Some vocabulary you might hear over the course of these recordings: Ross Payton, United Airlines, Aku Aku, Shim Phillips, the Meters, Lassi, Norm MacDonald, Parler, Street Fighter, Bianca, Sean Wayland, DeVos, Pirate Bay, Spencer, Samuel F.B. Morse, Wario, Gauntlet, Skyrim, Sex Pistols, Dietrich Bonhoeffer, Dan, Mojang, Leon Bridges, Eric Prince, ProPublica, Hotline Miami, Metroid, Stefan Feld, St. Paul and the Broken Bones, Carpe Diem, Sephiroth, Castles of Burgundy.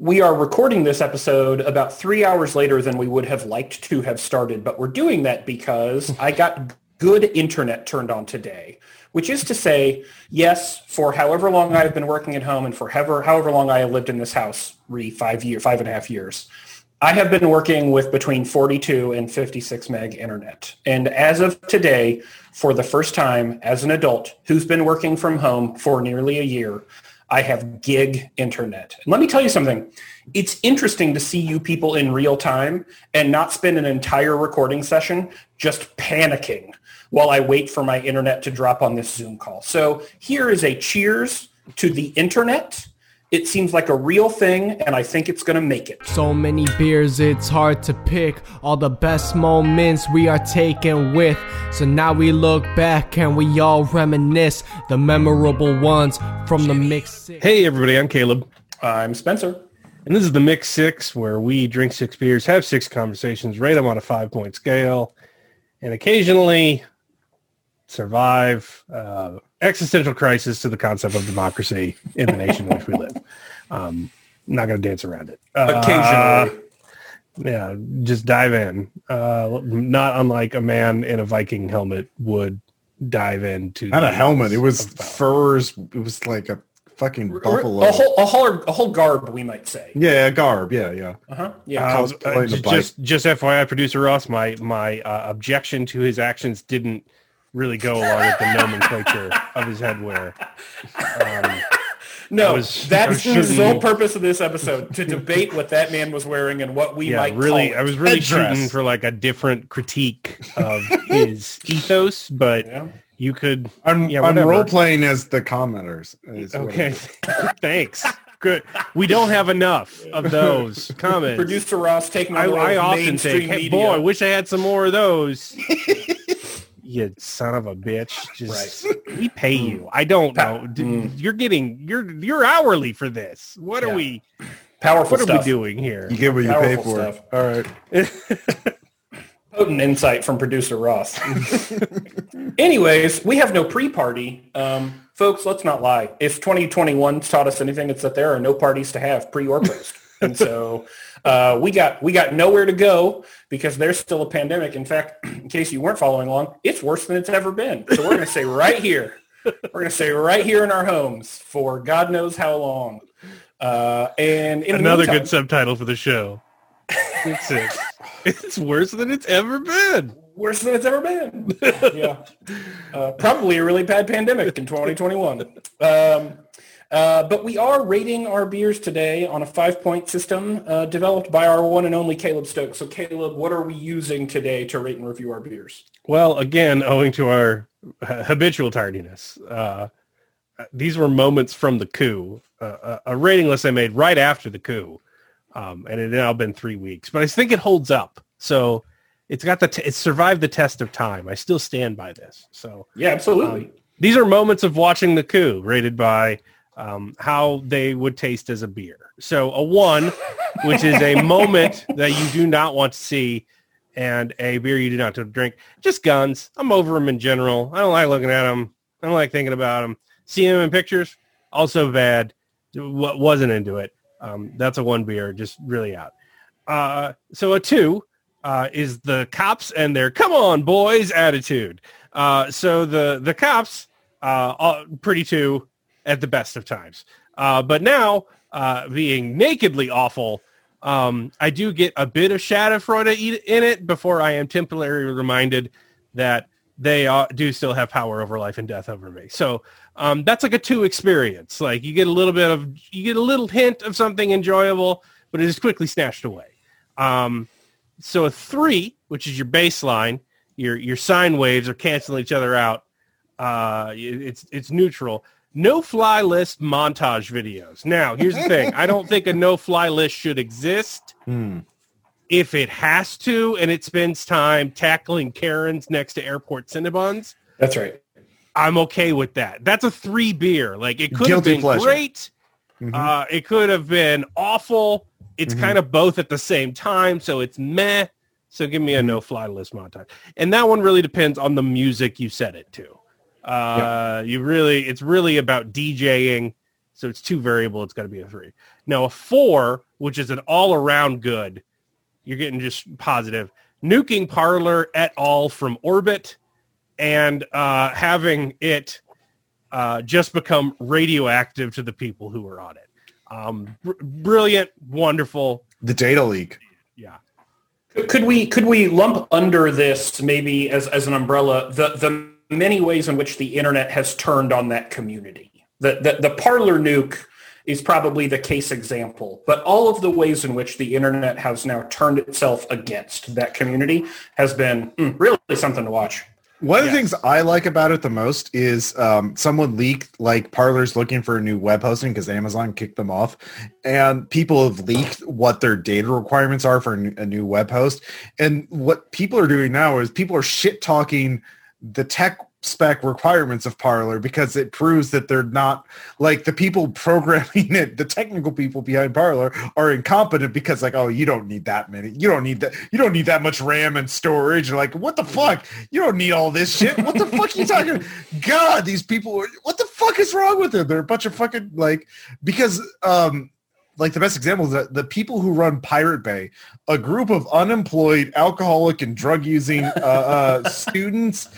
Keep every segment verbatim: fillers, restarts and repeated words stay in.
We are recording this episode about three hours later than we would have liked to have started, but we're doing that because I got good internet turned on today, which is to say, yes, for however long I've been working at home and for however, however long I have lived in this house, re five year, five and a half years, I have been working with between forty-two and fifty-six meg internet. And as of today, for the first time as an adult who's been working from home for nearly a year, I have gig internet. And let me tell you something. It's interesting to see you people in real time and not spend an entire recording session just panicking while I wait for my internet to drop on this Zoom call. So here is a cheers to the internet. It seems like a real thing, and I think it's gonna make it. So many beers, it's hard to pick all the best moments we are taken with. So now we look back and we all reminisce the memorable ones from the Mix Six. Hey everybody, I'm Caleb. I'm Spencer. And this is the Mix Six, where we drink six beers, have six conversations, rate them on a five-point scale, and occasionally survive uh, existential crisis to the concept of democracy in the nation in which we live. Um, I'm not going to dance around it. Uh, Occasionally. Yeah, just dive in. Uh, not unlike a man in a Viking helmet would dive into. Not a helmet. It was furs. It was like a fucking buffalo. A whole, a whole, a whole garb, we might say. Yeah, a garb. Yeah, yeah. Uh-huh. Yeah. Uh, I was uh, just, just F Y I, producer Ross, my, my uh, objection to his actions didn't really go along with the nomenclature of his headwear. Um, no, was, that's the sole purpose of this episode, to debate what that man was wearing and what we yeah, might really, call I was really headdress. Shooting for like a different critique of his ethos, but yeah. you could... I'm, yeah, I'm role-playing as the commenters. Okay, thanks. Good. We don't have enough of those comments. Producer Ross, take my I, I often think, hey, boy, I wish I had some more of those. You son of a bitch! Just right. We pay you. I don't know. Mm. You're getting you're you're hourly for this. What yeah. are we? Powerful. What stuff. Are we doing here? You get what Powerful you pay for. Stuff. All right. Potent insight from producer Ross. Anyways, we have no pre-party, um, folks. Let's not lie. If twenty twenty-one taught us anything, it's that there are no parties to have pre or post, and so. Uh, we got we got nowhere to go because there's still a pandemic. In fact, in case you weren't following along, it's worse than it's ever been. So we're going to stay right here. We're going to stay right here in our homes for God knows how long. Uh, and in another the meantime, good subtitle for the show. It's, it. It's worse than it's ever been. Worse than it's ever been. Yeah, uh, probably a really bad pandemic in twenty twenty-one. Um, Uh, but we are rating our beers today on a five-point system uh, developed by our one and only Caleb Stokes. So, Caleb, what are we using today to rate and review our beers? Well, again, owing to our habitual tardiness, uh, these were moments from the coup, uh, a rating list I made right after the coup, um, and it had now been three weeks. But I think it holds up, so it's got the t- it survived the test of time. I still stand by this. So, yeah, absolutely. Um, these are moments of watching the coup, rated by... Um, how they would taste as a beer. So a one, which is a moment that you do not want to see, and a beer you do not want to drink. Just guns. I'm over them in general. I don't like looking at them. I don't like thinking about them. Seeing them in pictures, also bad. W- wasn't into it. Um, that's a one beer, just really out. Uh, so a two uh, is the cops and their come on boys attitude. Uh, so the, the cops, uh, pretty two, at the best of times. Uh, but now, uh, being nakedly awful, um, I do get a bit of Schadenfreude in it before I am temporarily reminded that they uh, do still have power over life and death over me. So um, that's like a two experience. Like you get a little bit of, you get a little hint of something enjoyable, but it is quickly snatched away. Um, so a three, which is your baseline, your, your sine waves are canceling each other out. Uh, it's, it's neutral. No-fly list montage videos. Now, here's the thing. I don't think a no-fly list should exist. Hmm. If it has to, and it spends time tackling Karens next to airport Cinnabons. That's right. I'm okay with that. That's a three beer. Like, it could Guilty have been pleasure. Great. Mm-hmm. Uh, it could have been awful. It's mm-hmm. kind of both at the same time, so it's meh. So give me a no-fly list montage. And that one really depends on the music you set it to. Uh, yep. you really, it's really about DJing So it's two variable. It's got to be a three. Now, a four, which is an all-around good, you're getting just positive. Nuking Parler et al. From orbit and uh, having it uh, just become radioactive to the people who are on it. Um, br- brilliant, wonderful. The data leak. Yeah. Could we could we lump under this maybe as, as an umbrella the, the many ways in which the internet has turned on that community? The, the the Parler nuke is probably the case example, but all of the ways in which the internet has now turned itself against that community has been mm, really something to watch. One of yeah. the things I like about it the most is um, someone leaked, like, Parler's looking for a new web hosting because Amazon kicked them off, and people have leaked what their data requirements are for a new web host. And what people are doing now is people are shit-talking the tech spec requirements of Parler because it proves that they're not, like, the people programming it, the technical people behind Parler are incompetent because, like, oh, you don't need that many, you don't need that, you don't need that much RAM and storage. You're like, what the fuck? You don't need all this shit. What the fuck are you talking about? God, these people are, what the fuck is wrong with them? They're a bunch of fucking, like, because um like the best example is that the people who run Pirate Bay, a group of unemployed, alcoholic and drug using uh, uh students,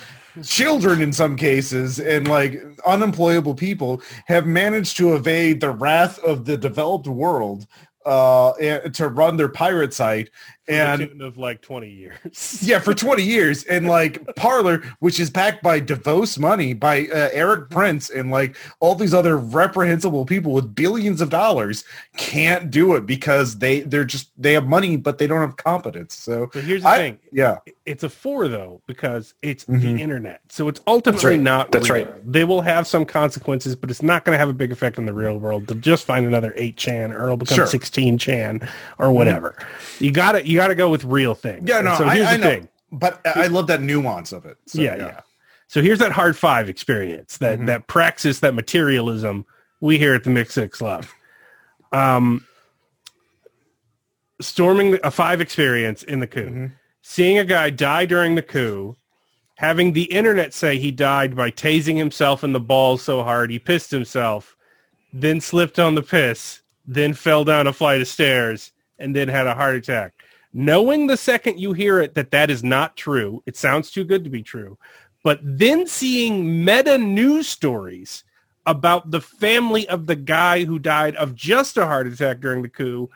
children in some cases, and like unemployable people have managed to evade the wrath of the developed world uh to run their pirate site and of like twenty years yeah for twenty years and like Parler, which is backed by DeVos money, by uh, Eric Prince and like all these other reprehensible people with billions of dollars, can't do it because they they're just they have money but they don't have competence. So, so here's the I, thing yeah it's a four though because it's mm-hmm. the internet, so it's ultimately that's right. not that's real. Right they will have some consequences but it's not going to have a big effect on the real world. They'll just find another eight chan or it'll become sure. sixteen chan or whatever. mm-hmm. you got it you You got to go with real things. Yeah, no, and so here's I, I the know. Thing. But I love that nuance of it. So, yeah, yeah, yeah. So here's that hard five experience, that mm-hmm. that praxis, that materialism we here at the Mix Six love. Um, storming a five experience in the coup, mm-hmm. seeing a guy die during the coup, having the internet say he died by tasing himself in the balls so hard he pissed himself, then slipped on the piss, then fell down a flight of stairs, and then had a heart attack. Knowing the second you hear it that that is not true, it sounds too good to be true, but then seeing meta news stories about the family of the guy who died of just a heart attack during the coup,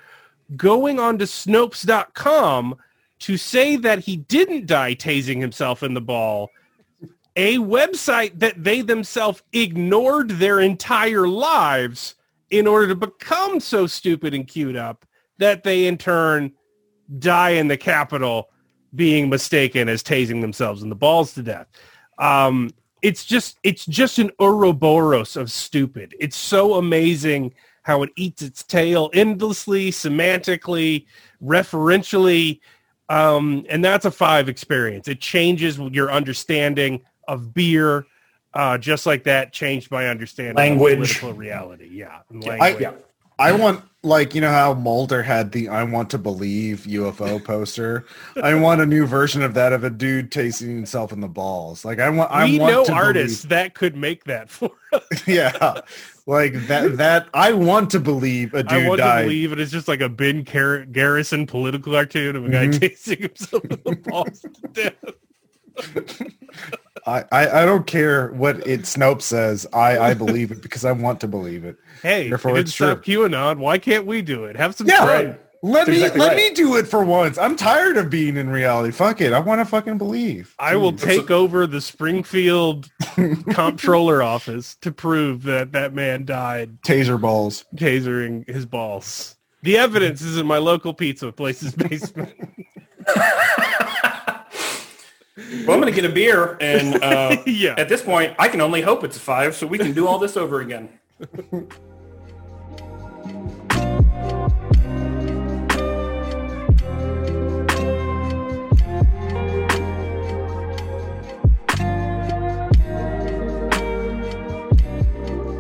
going on to Snopes dot com to say that he didn't die tasing himself in the ball, a website that they themselves ignored their entire lives in order to become so stupid and queued up that they in turn die in the Capitol being mistaken as tasing themselves in the balls to death. Um, it's just it's just an Ouroboros of stupid. It's so amazing how it eats its tail endlessly, semantically, referentially, um, and that's a five experience. It changes your understanding of beer, uh, just like that changed my understanding language. of political reality. Yeah, and language. I, yeah. I want, like, you know how Mulder had the I want to believe U F O poster? I want a new version of that, of a dude tasting himself in the balls. Like, I want, I we want know to artists believe... that could make that for us. Yeah. Like that, that I want to believe a dude I want died. to believe it is just like a Ben Gar- Garrison political cartoon of a guy mm-hmm. tasting himself in the balls to death. I, I, I don't care what it Snopes says. I, I believe it because I want to believe it. Hey, Therefore, it's true. Stop QAnon. Why can't we do it? Have some yeah, fun. Let That's me exactly let right. me do it for once. I'm tired of being in reality. Fuck it. I want to fucking believe. I Dude, will take a- over the Springfield comptroller office to prove that that man died. Taser balls. Tasering his balls. The evidence is in my local pizza place's basement. Well, I'm going to get a beer, and uh, yeah. at this point, I can only hope it's a five, so we can do all this over again.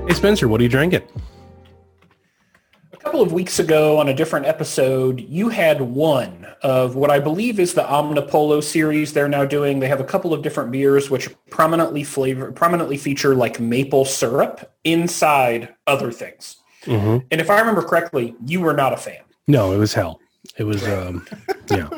Hey, Spencer, what are you drinking? A couple couple of weeks ago on a different episode, you had one of what I believe is the Omnipollo series they're now doing. They have a couple of different beers which prominently flavor, prominently feature like maple syrup inside other things. Mm-hmm. And if I remember correctly, you were not a fan. No, it was hell. It was, um, yeah.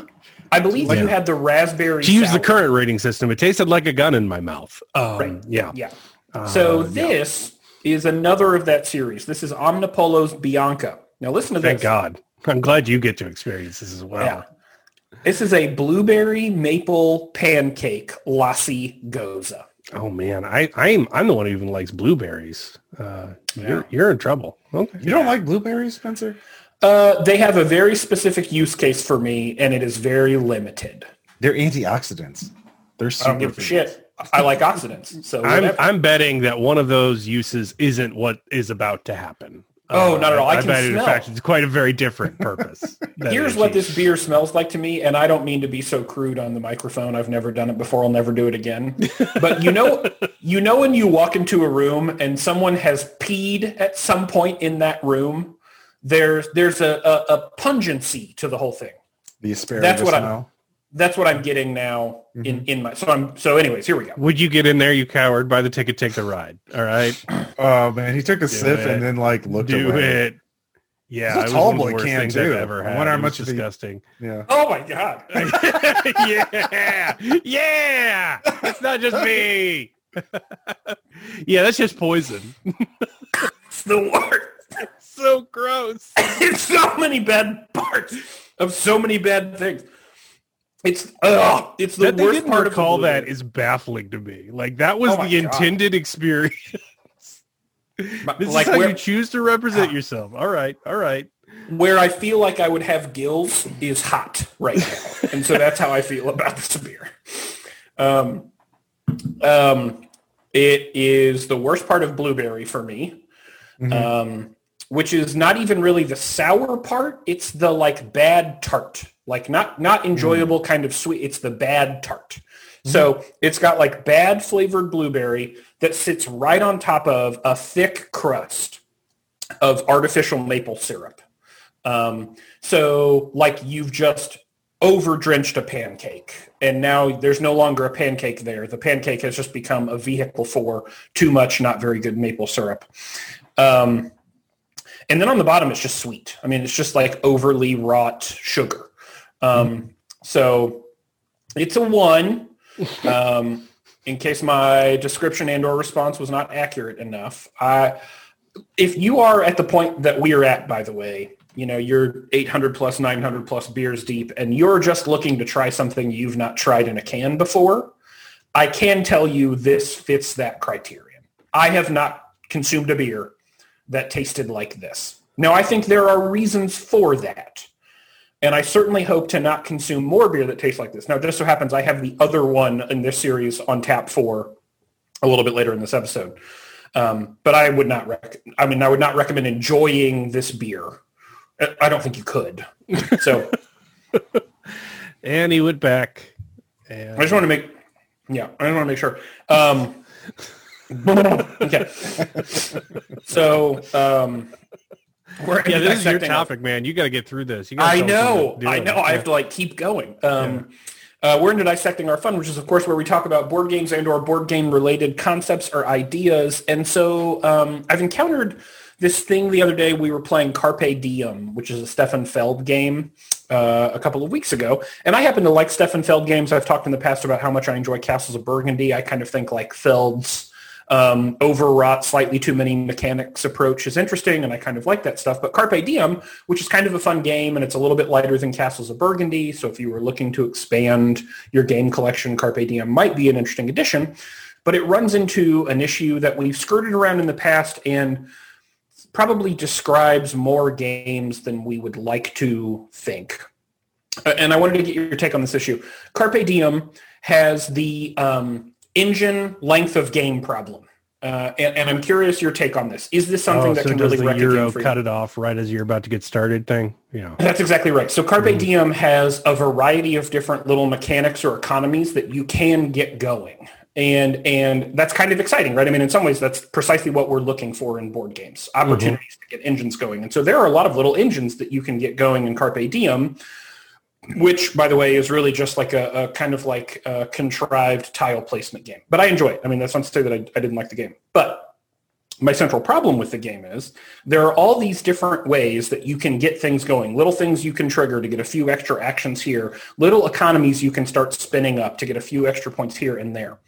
I believe yeah. you had the raspberry. To use sour. The current rating system, it tasted like a gun in my mouth. Um, right. Yeah. Yeah. Uh, so this yeah. is another of that series. This is Omnipollo's Bianca. Now listen to Thank this. Thank God. I'm glad you get to experience this as well. Yeah. This is a blueberry maple pancake lassi goza. Oh man, I, I'm I'm the one who even likes blueberries. Uh, yeah. You're you're in trouble. Okay. You don't yeah. like blueberries, Spencer? Uh, they have a very specific use case for me, and it is very limited. They're antioxidants. They're super. I don't give a shit. I like oxidants. So I'm, I'm betting that one of those uses isn't what is about to happen. Oh, uh, not at all. I, I can bet smell. In fact, it's quite a very different purpose. Here's what this beer smells like to me, and I don't mean to be so crude on the microphone. I've never done it before. I'll never do it again. But you know, you know when you walk into a room and someone has peed at some point in that room, There's there's a, a, a pungency to the whole thing. The asparagus that's what smell. I'm, that's what I'm getting now mm-hmm. in, in my so I'm so anyways, here we go. Would you get in there, you coward? Buy the ticket, take the ride. All right. Oh man, he took a do sip it. and then like looked do away. Do it. Yeah, it's a tall boy can too. Ever had. I wonder how much disgusting. He, yeah. Oh my god. yeah. Yeah. It's not just me. yeah, that's just poison. It's the worst. It's so gross. It's so many bad parts of so many bad things. It's uh, it's the that worst they didn't part. Recall of that is baffling to me. Like that was oh the intended God. Experience. But, this like is how where, you choose to represent uh, yourself. All right, all right. Where I feel like I would have gills is hot right now, and so that's how I feel about this beer. Um, um, it is the worst part of blueberry for me. Mm-hmm. Um, which is not even really the sour part. It's the like bad tart, like not, not enjoyable mm-hmm. kind of sweet. It's the bad tart. Mm-hmm. So it's got like bad flavored blueberry that sits right on top of a thick crust of artificial maple syrup. Um, so like you've just overdrenched a pancake and now there's no longer a pancake there. The pancake has just become a vehicle for too much, not very good maple syrup. Um, and then on the bottom, it's just sweet. I mean, it's just like overly wrought sugar. Um, mm-hmm. So it's a one, um, in case my description and or response was not accurate enough. I, if you are at the point that we are at, by the way, you know, you're eight hundred plus, nine hundred plus beers deep, and you're just looking to try something you've not tried in a can before, I can tell you this fits that criterion. I have not consumed a beer that tasted like this. Now, I think there are reasons for that. And I certainly hope to not consume more beer that tastes like this. Now, it just so happens I have the other one in this series on tap for a little bit later in this episode. Um, but I would not rec- I mean, I would not recommend enjoying this beer. I don't think you could. So, and he went back. And... I just want to make, yeah, I just want to make sure. Um, okay. So, um, we're yeah, this is your topic, up. Man. You got to get through this. You gotta I know. I know. Yeah. I have to like keep going. Um, yeah. uh, we're into dissecting our fun, which is of course where we talk about board games and or board game related concepts or ideas. And so, um, I've encountered this thing the other day. We were playing Carpe Diem, which is a Stefan Feld game, uh, a couple of weeks ago. And I happen to like Stefan Feld games. I've talked in the past about how much I enjoy Castles of Burgundy. I kind of think like Feld's, Um, overwrought, slightly too many mechanics approach is interesting, and I kind of like that stuff. But Carpe Diem, which is kind of a fun game, and it's a little bit lighter than Castles of Burgundy, so if you were looking to expand your game collection, Carpe Diem might be an interesting addition. But it runs into an issue that we've skirted around in the past and probably describes more games than we would like to think. And I wanted to get your take on this issue. Carpe Diem has the... Um, engine length of game problem. Uh, and, and I'm curious your take on this. Is this something oh, that so can really wreck the Euro cut it off right as you're about to get started thing? Yeah. That's exactly right. So Carpe mm-hmm. Diem has a variety of different little mechanics or economies that you can get going. And and that's kind of exciting, right? I mean, in some ways, that's precisely what we're looking for in board games, opportunities mm-hmm. to get engines going. And so there are a lot of little engines that you can get going in Carpe Diem, which, by the way, is really just like a, a kind of like a contrived tile placement game. But I enjoy it. I mean, that's not to say that I, I didn't like the game. But my central problem with the game is there are all these different ways that you can get things going, little things you can trigger to get a few extra actions here, little economies you can start spinning up to get a few extra points here and there.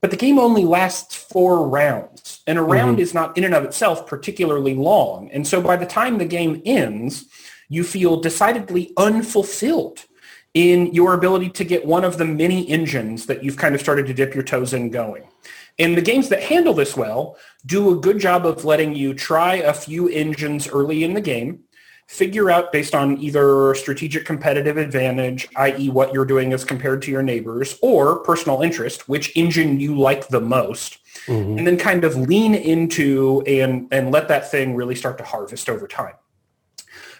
But the game only lasts four rounds, and a round mm-hmm. is not in and of itself particularly long. And so by the time the game ends, you feel decidedly unfulfilled in your ability to get one of the many engines that you've kind of started to dip your toes in going. And the games that handle this well do a good job of letting you try a few engines early in the game, figure out based on either strategic competitive advantage, that is what you're doing as compared to your neighbors, or personal interest, which engine you like the most, mm-hmm. and then kind of lean into and, and let that thing really start to harvest over time.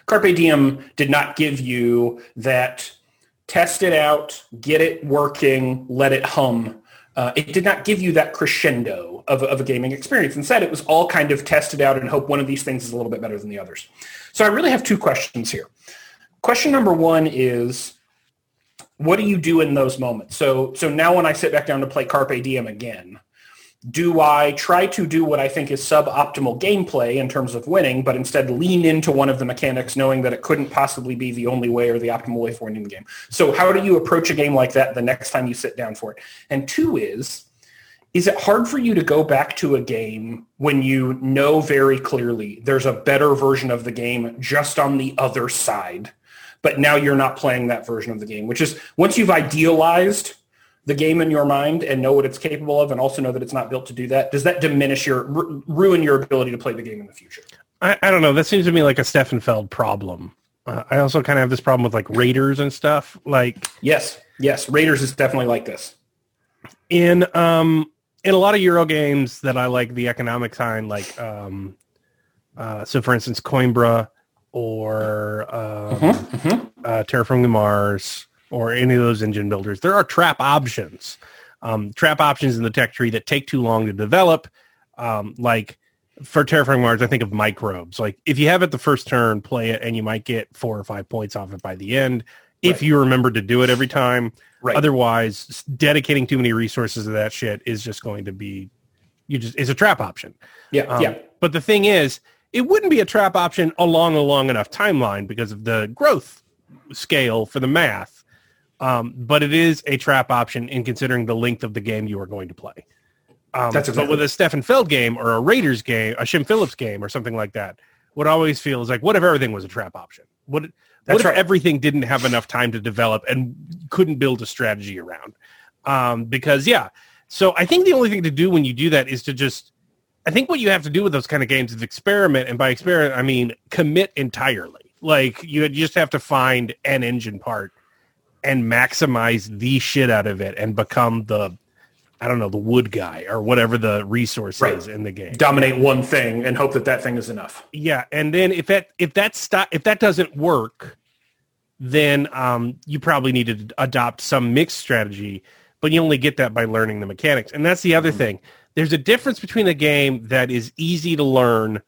Carpe Diem did not give you that test it out, get it working, let it hum. Uh, it did not give you that crescendo of, of a gaming experience. Instead, it was all kind of tested out and hope one of these things is a little bit better than the others. So I really have two questions here. Question number one is, what do you do in those moments? So, so now when I sit back down to play Carpe Diem again, do I try to do what I think is suboptimal gameplay in terms of winning, but instead lean into one of the mechanics knowing that it couldn't possibly be the only way or the optimal way for winning the game? So how do you approach a game like that the next time you sit down for it? And two is, is it hard for you to go back to a game when you know very clearly there's a better version of the game just on the other side, but now you're not playing that version of the game, which is once you've idealized the game in your mind and know what it's capable of and also know that it's not built to do that, does that diminish your, r- ruin your ability to play the game in the future? I, I don't know. That seems to me like a Stefan Feld problem. Uh, I also kind of have this problem with like Raiders and stuff. Like, yes, yes. Raiders is definitely like this. In, um, in a lot of Euro games that I like the economic sign, like, um, uh, so for instance, Coimbra or um, mm-hmm, mm-hmm. Uh, Terraforming Mars, or any of those engine builders, there are trap options, um, trap options in the tech tree that take too long to develop. Um, like for Terraforming Mars, I think of microbes. Like if you have it the first turn, play it, and you might get four or five points off it by the end if right. you remember to do it every time. Right. Otherwise, dedicating too many resources to that shit is just going to be, you just it's a trap option. Yeah, um, yeah. But the thing is, it wouldn't be a trap option along a long enough timeline because of the growth scale for the math. Um, but it is a trap option in considering the length of the game you are going to play. Um, That's exactly. But with a Stefan Feld game or a Raiders game, a Shim Phillips game or something like that, what I always feel is like, what if everything was a trap option? What, what if right. everything didn't have enough time to develop and couldn't build a strategy around? Um, because, yeah. So I think the only thing to do when you do that is to just, I think what you have to do with those kind of games is experiment. And by experiment, I mean commit entirely. Like you just have to find an engine part and maximize the shit out of it and become the, I don't know, the wood guy or whatever the resource right. is in the game. Dominate one thing and hope that that thing is enough. Yeah, and then if that if that stop, if that doesn't work, then um, you probably need to adopt some mixed strategy, but you only get that by learning the mechanics. And that's the other mm-hmm. thing. There's a difference between a game that is easy to learn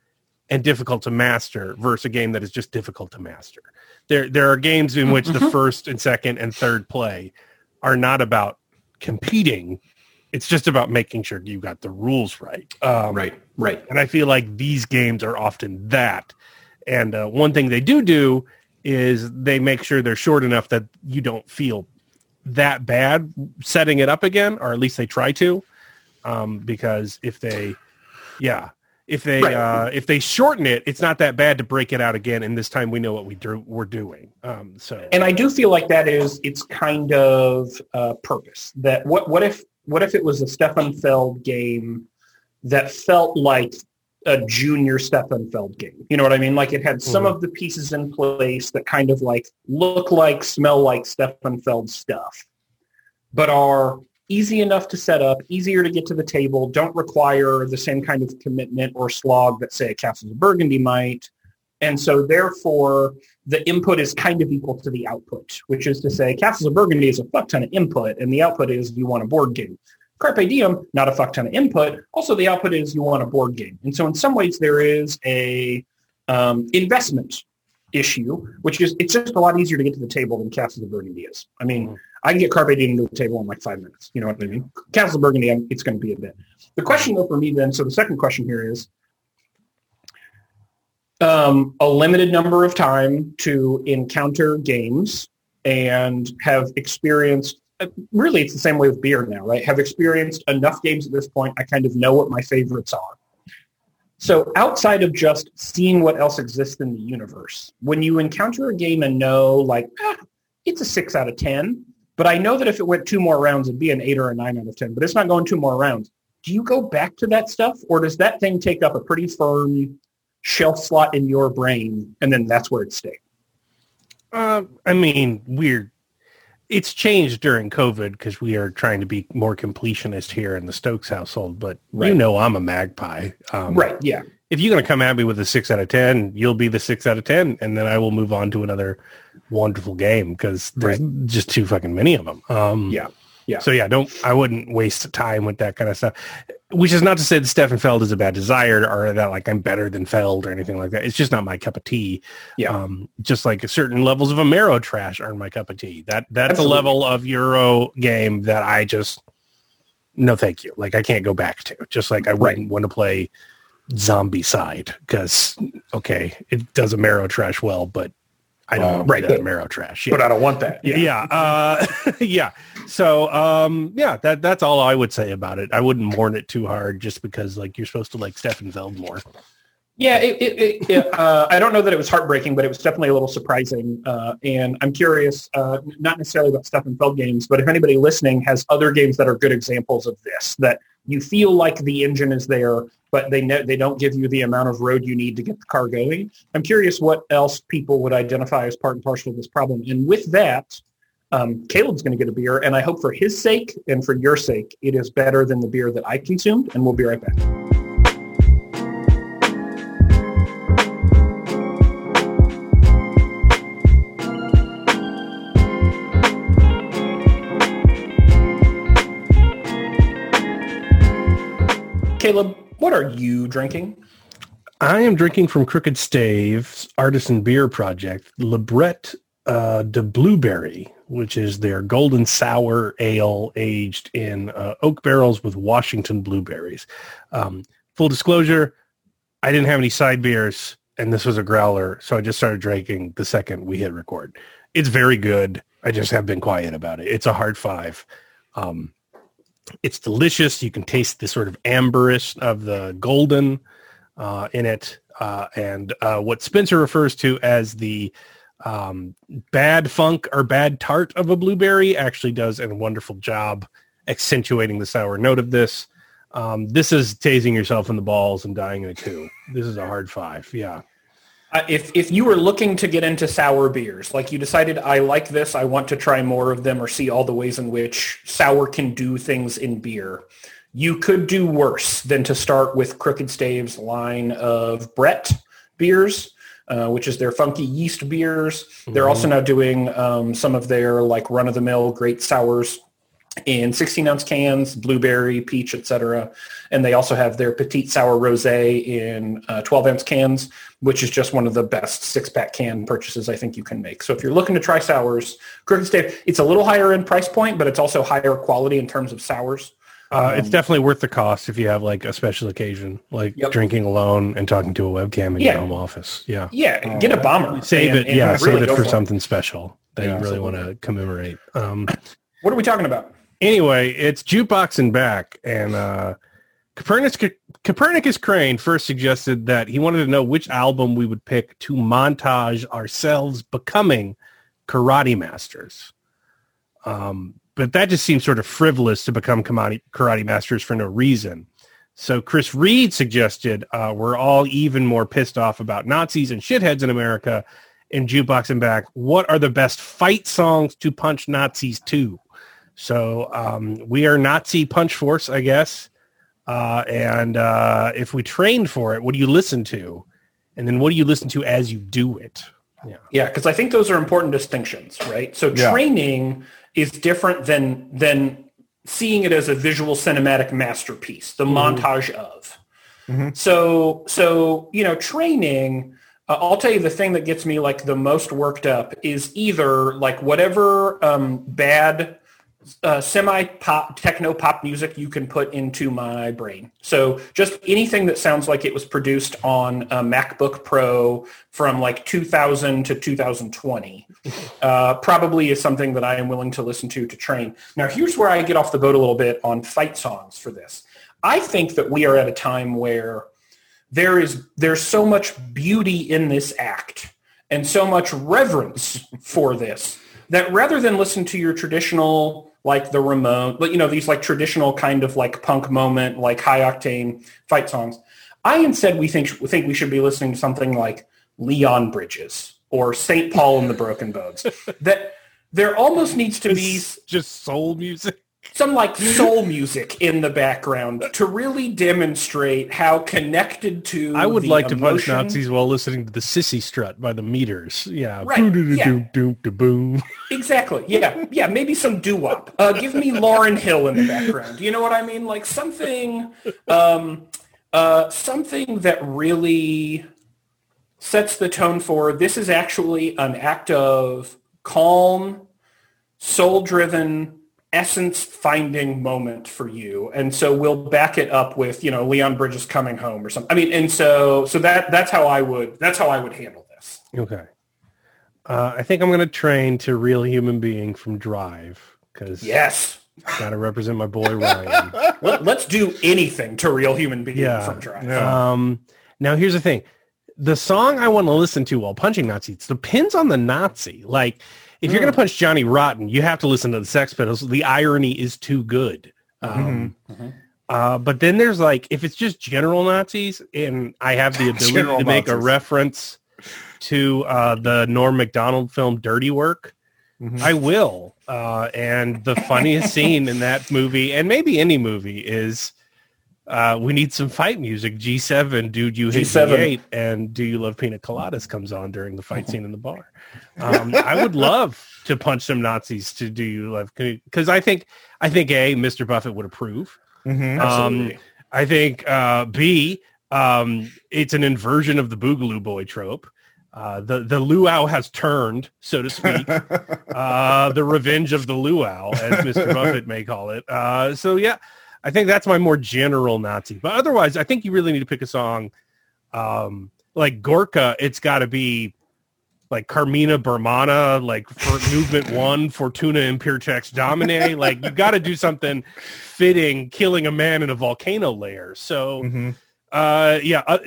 and difficult to master versus a game that is just difficult to master. There there are games in which mm-hmm. the first and second and third play are not about competing. It's just about making sure you got the rules right. Um, right, right. And I feel like these games are often that. And uh, one thing they do do is they make sure they're short enough that you don't feel that bad setting it up again, or at least they try to, um, because if they, yeah. If they right. uh, if they shorten it, it's not that bad to break it out again, and this time we know what we do, we're doing. Um, so, and I do feel like that is it's kind of uh, purpose. That what what if what if it was a Stefan Feld game that felt like a junior Stefan Feld game? You know what I mean? Like it had some mm-hmm. of the pieces in place that kind of like look like, smell like Stefan Feld stuff, but are easy enough to set up, easier to get to the table, don't require the same kind of commitment or slog that, say, a Castles of Burgundy might. And so, therefore, the input is kind of equal to the output, which is to say Castles of Burgundy is a fuck ton of input, and the output is you want a board game. Carpe Diem, not a fuck ton of input. Also, the output is you want a board game. And so in some ways, there is a um, investment issue, which is it's just a lot easier to get to the table than Castles of Burgundy is. I mean, mm-hmm. I can get Carpe Diem to the table in like five minutes. You know what I mean? Castles of Burgundy, it's going to be a bit. The question, though, for me then, so the second question here is, Um, a limited number of time to encounter games and have experienced, really it's the same way with beer now, right? Have experienced enough games at this point, I kind of know what my favorites are. So outside of just seeing what else exists in the universe, when you encounter a game and know like, ah, it's a six out of ten, but I know that if it went two more rounds, it'd be an eight or a nine out of ten, but it's not going two more rounds. Do you go back to that stuff, or does that thing take up a pretty firm shelf slot in your brain, and then that's where it stays? Uh, I mean, we're it's changed during COVID because we are trying to be more completionist here in the Stokes household, but right. you know I'm a magpie. Um, right, yeah. If you're going to come at me with a six out of ten, you'll be the six out of ten, and then I will move on to another wonderful game because there's right. just too fucking many of them. Um, yeah, yeah. So yeah, don't I wouldn't waste time with that kind of stuff. Which is not to say that Stefan Feld is a bad desire or that like I'm better than Feld or anything like that. It's just not my cup of tea. Yeah. Um, just like certain levels of Amero trash aren't my cup of tea. That That's Absolutely. a level of Euro game that I just, no thank you. Like I can't go back to. Just like I wouldn't right. want to play Zombie Side because, okay, it does Amero trash well, but I don't um, want to right, that Amero trash. Yeah. But I don't want that. Yeah. Yeah. Uh, yeah. So, um, yeah, that that's all I would say about it. I wouldn't mourn it too hard just because, like, you're supposed to like Stefan Feld more. Yeah. It, it, it, uh, I don't know that it was heartbreaking, but it was definitely a little surprising. Uh, and I'm curious, uh, not necessarily about Stefan Feld games, but if anybody listening has other games that are good examples of this, that you feel like the engine is there, but they ne- they don't give you the amount of road you need to get the car going. I'm curious what else people would identify as part and parcel of this problem. And with that, um, Caleb's going to get a beer, and I hope for his sake and for your sake, it is better than the beer that I consumed, and we'll be right back. Caleb, what are you drinking? I am drinking from Crooked Stave's Artisan Beer Project, Librette uh, de Blueberry, which is their golden sour ale aged in uh, oak barrels with Washington blueberries. Um, full disclosure, I didn't have any side beers, and this was a growler, so I just started drinking the second we hit record. It's very good. I just have been quiet about it. It's a hard five. Um It's delicious. You can taste the sort of amberish of the golden uh, in it. Uh, and uh, what Spencer refers to as the um, bad funk or bad tart of a blueberry actually does a wonderful job accentuating the sour note of this. Um, this is tasing yourself in the balls and dying in a coup. This is a hard five. Yeah. Uh, if if you were looking to get into sour beers, like you decided, I like this, I want to try more of them or see all the ways in which sour can do things in beer, you could do worse than to start with Crooked Stave's line of Brett beers, uh, which is their funky yeast beers. Mm-hmm. They're also now doing um, some of their like run-of-the-mill great sours in sixteen-ounce cans, blueberry, peach, et cetera. And they also have their Petite Sour Rosé in uh, twelve-ounce cans, which is just one of the best six-pack can purchases I think you can make. So if you're looking to try sours, Crooked Stave, it's a little higher in price point, but it's also higher quality in terms of sours. Uh, um, it's definitely worth the cost if you have like a special occasion, like yep. drinking alone and talking to a webcam in yeah. your home office. Yeah, yeah. Um, get a bomber. Save and, it. And yeah, save really it for something it. special that yeah, you really want to commemorate. Um, what are we talking about? Anyway, it's Jukebox and Back, and uh, Copernicus, Copernicus Crane first suggested that he wanted to know which album we would pick to montage ourselves becoming karate masters. Um, but that just seems sort of frivolous to become karate, karate masters for no reason. So Chris Reed suggested uh, we're all even more pissed off about Nazis and shitheads in America, and Jukebox and Back, what are the best fight songs to punch Nazis to? So um, we are Nazi punch force, I guess. Uh, and uh, if we trained for it, what do you listen to? And then what do you listen to as you do it? Yeah, yeah, because I think those are important distinctions, right? So yeah. training is different than than seeing it as a visual cinematic masterpiece, the mm. montage of. Mm-hmm. So, so, you know, training, uh, I'll tell you the thing that gets me like the most worked up is either like whatever um, bad uh, semi-pop, techno-pop music you can put into my brain. So just anything that sounds like it was produced on a MacBook Pro from like two thousand to two thousand twenty uh, probably is something that I am willing to listen to to train. Now, here's where I get off the boat a little bit on fight songs for this. I think that we are at a time where there is there's so much beauty in this act and so much reverence for this that rather than listen to your traditional, like the Ramon, but you know, these like traditional kind of like punk moment, like high octane fight songs, I instead we think think we should be listening to something like Leon Bridges or Saint Paul and the Broken Bones. That there almost needs to be just soul music. Some like soul music in the background to really demonstrate how connected to I would the like emotion. To punch Nazis while listening to the Sissy Strut by the Meters. Yeah. Right. Yeah. Exactly. Yeah. Yeah. Maybe some doo-wop. Uh, give me Lauryn Hill in the background. You know what I mean? Like something, um, uh, something that really sets the tone for this is actually an act of calm, soul-driven, essence-finding moment for you, and so we'll back it up with, you know, Leon Bridges coming home or something. I mean, and so so that that's how I would that's how I would handle this. Okay, uh, I think I'm going to train to Real Human Being from Drive because yes, got to represent my boy Ryan. Well, let's do anything to Real Human Being yeah. from Drive. Yeah. Um, now here's the thing: the song I want to listen to while punching Nazis depends on the Nazi, like. If you're going to punch Johnny Rotten, you have to listen to the Sex Pistols. The irony is too good. Um, mm-hmm. uh, but then there's like, if it's just general Nazis, and I have the ability general to make Nazis. A reference to uh, the Norm Macdonald film Dirty Work, mm-hmm. I will. Uh, and the funniest scene in that movie, and maybe any movie, is uh, we need some fight music. G seven, dude, you hit G eight, and Do You Love Pina Coladas comes on during the fight scene in the bar. um, I would love to punch some Nazis to Do You Love, because I think I think A, Mister Buffett would approve. Mm-hmm, um, I think uh, B, um, it's an inversion of the Boogaloo Boy trope. Uh, the the luau has turned, so to speak. uh, the revenge of the luau, as Mister Buffett may call it. Uh, so yeah, I think that's my more general Nazi. But otherwise, I think you really need to pick a song um, like Gorka. It's got to be. Like Carmina Burmana, like for Movement One, Fortuna Imperfectus Domine. Like you got to do something fitting, killing a man in a volcano lair. So, mm-hmm. uh, yeah, uh,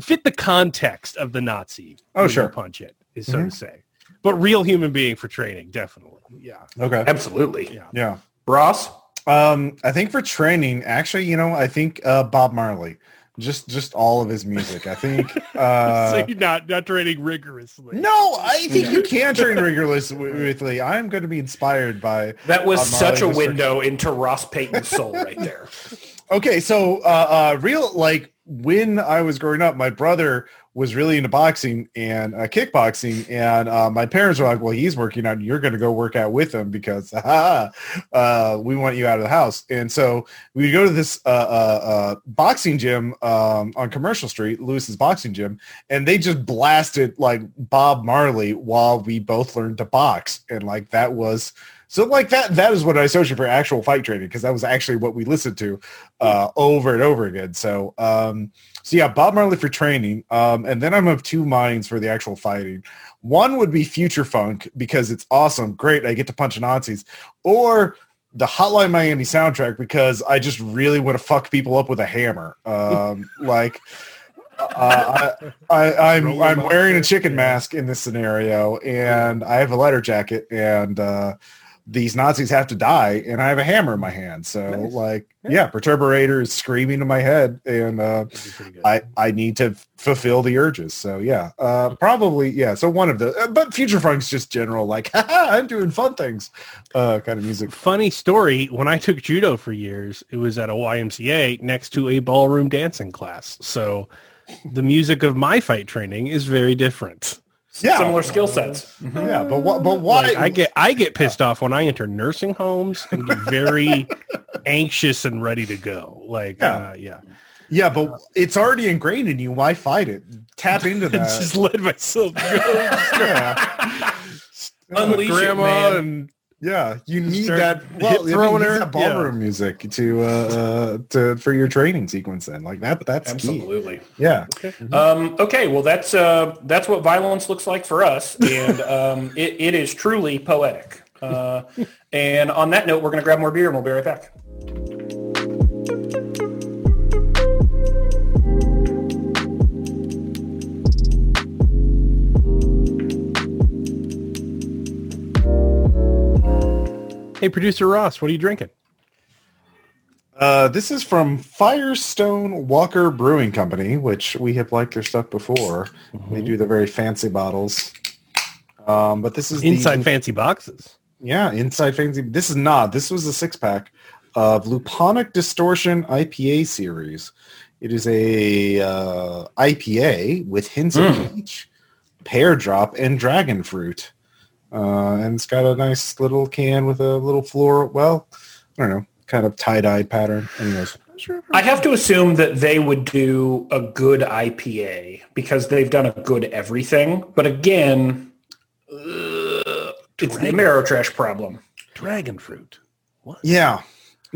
fit the context of the Nazi. Oh, sure. Punch it is so mm-hmm. to say, but Real Human Being for training, definitely. Yeah. Okay. Absolutely. Yeah. Yeah. Ross, um, I think for training, actually, you know, I think uh, Bob Marley. Just, just all of his music. I think. Uh, so you're not, not training rigorously. No, I think yeah. you can train rigorously. I'm going to be inspired by. That was such a window into Ross Payton's soul right there. Okay, so uh, uh, real like when I was growing up, my brother was really into boxing and uh, kickboxing, and uh, my parents were like, "Well, he's working out. You're going to go work out with him because ah, uh, we want you out of the house." And so we would go to this uh, uh, uh, boxing gym um, on Commercial Street, Lewis's boxing gym, and they just blasted like Bob Marley while we both learned to box, and like that was. So like that, that is what I associate for actual fight training because that was actually what we listened to uh, over and over again. So, um, so yeah, Bob Marley for training. Um, and then I'm of two minds for the actual fighting. One would be Future Funk because it's awesome. Great. I get to punch Nazis or the Hotline Miami soundtrack because I just really want to fuck people up with a hammer. Um, like uh, I, I, I'm, I'm wearing a chicken mask in this scenario and I have a leather jacket and, uh, these Nazis have to die and I have a hammer in my hand. So nice. Like, yeah, yeah Perturbator is screaming in my head and uh, I, I need to f- fulfill the urges. So yeah, uh, probably. Yeah. So one of the, uh, but Future Funk's just general, like, haha, I'm doing fun things uh, kind of music. Funny story. When I took judo for years, it was at a Y M C A next to a ballroom dancing class. So the music of my fight training is very different. yeah. similar skill sets. Mm-hmm. Yeah, but what? But why? Like, I get I get pissed off when I enter nursing homes and get very anxious and ready to go. Like, yeah. Uh, yeah. Yeah, but it's already ingrained in you. Why fight it? Tap into that. Just let myself go. yeah. Unleash grandma it, man. And yeah, you need that. Well, you need that ballroom yeah. music to uh, uh, to for your training sequence. Then, like that. That's absolutely. Key. Yeah. Okay. Mm-hmm. Um, okay. Well, that's uh, that's what violence looks like for us, and um, it, it is truly poetic. Uh, and on that note, we're going to grab more beer, and we'll be right back. Hey, producer Ross, what are you drinking? Uh, this is from Firestone Walker Brewing Company, which we have liked their stuff before. Mm-hmm. They do the very fancy bottles. Um, but this is inside the, fancy boxes. Yeah, inside fancy. This is not. This was a six pack of Luponic Distortion I P A series. It is a uh, I P A with hints mm. of peach, pear drop, and dragon fruit. Uh, and it's got a nice little can with a little floral, well, I don't know, kind of tie-dye pattern. Anyways, I have to assume that they would do a good I P A because they've done a good everything. But again, uh, it's the Ameritrash problem. Dragon fruit. What? Yeah.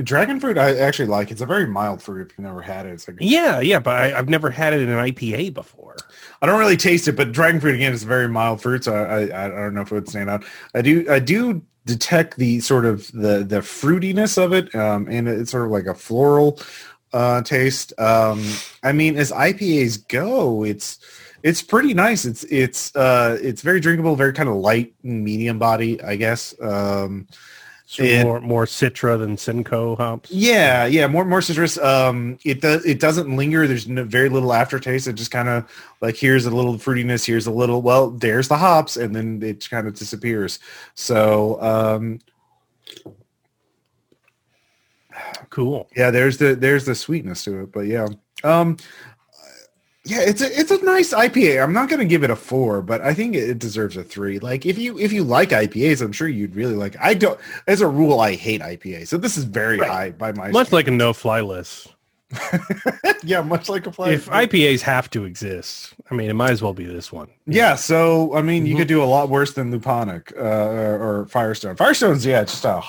Dragon fruit I actually like. It's a very mild fruit if you've never had it. It's like yeah, yeah, but I, I've never had it in an I P A before. I don't really taste it, but dragon fruit, again, is a very mild fruit, so I, I, I don't know if it would stand out. I do I do detect the sort of the, the fruitiness of it, um, and it's sort of like a floral uh, taste. Um, I mean, as I P As go, it's it's pretty nice. It's it's uh, it's very drinkable, very kind of light, medium body, I guess. Um So it, more more Citra than Simcoe hops. Yeah, yeah, more more citrus. Um, it does it doesn't linger. There's no, very little aftertaste. It just kind of like here's a little fruitiness, here's a little well, there's the hops, and then it kind of disappears. So um, cool. Yeah, there's the there's the sweetness to it, but yeah, um, yeah, it's a it's a nice I P A. I'm not gonna give it a four, but I think it deserves a three. Like if you if you like I P As, I'm sure you'd really like. I don't. As a rule, I hate I P As, so this is very right. high by my. Much standard. Like a no-fly list. yeah, much like a fly. If list. I P As have to exist, I mean, it might as well be this one. Yeah. So I mean, mm-hmm. you could do a lot worse than Luponic uh, or, or Firestone. Firestone's yeah, just a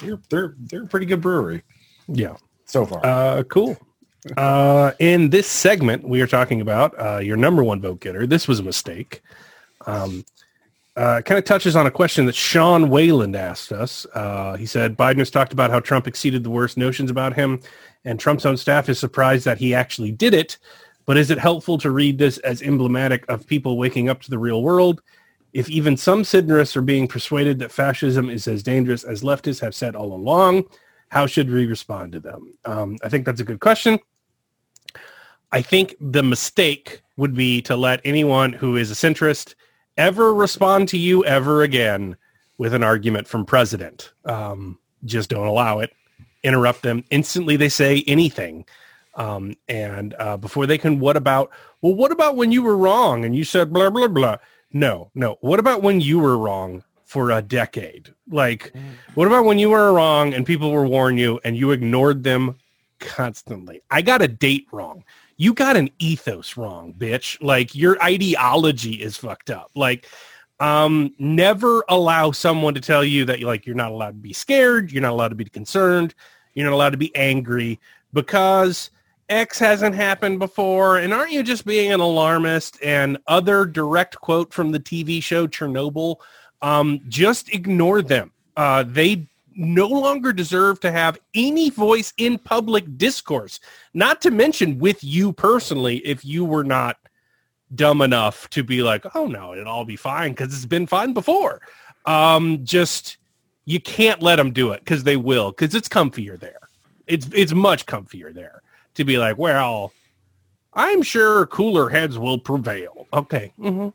they're they're they're a pretty good brewery. Yeah. So far. Uh, cool. Uh, in this segment, we are talking about uh, your number one vote getter. This was a mistake. Um, uh, kind of touches on a question that Sean Wayland asked us. Uh, he said, Biden has talked about how Trump exceeded the worst notions about him, and Trump's own staff is surprised that he actually did it. But is it helpful to read this as emblematic of people waking up to the real world? If even some Sidnerists are being persuaded that fascism is as dangerous as leftists have said all along, how should we respond to them? Um, I think that's a good question. I think the mistake would be to let anyone who is a centrist ever respond to you ever again with an argument from president. Um, just don't allow it. Interrupt them. Instantly they say anything. Um, and uh, before they can, what about, well, what about when you were wrong and you said blah, blah, blah? No, no. What about when you were wrong for a decade? Like, what about when you were wrong and people were warning you and you ignored them constantly? I got a date wrong. You got an ethos wrong, bitch. Like, your ideology is fucked up. Like, um, never allow someone to tell you that, like, you're not allowed to be scared. You're not allowed to be concerned. You're not allowed to be angry because X hasn't happened before. And aren't you just being an alarmist? And other direct quote from the T V show Chernobyl, um, just ignore them. Uh, they no longer deserve to have any voice in public discourse, not to mention with you personally, if you were not dumb enough to be like, oh no, it'll all be fine because it's been fine before. Um, just, you can't let them do it because they will, because it's comfier there. It's, it's much comfier there to be like, well, I'm sure cooler heads will prevail. Okay. Mm-hmm.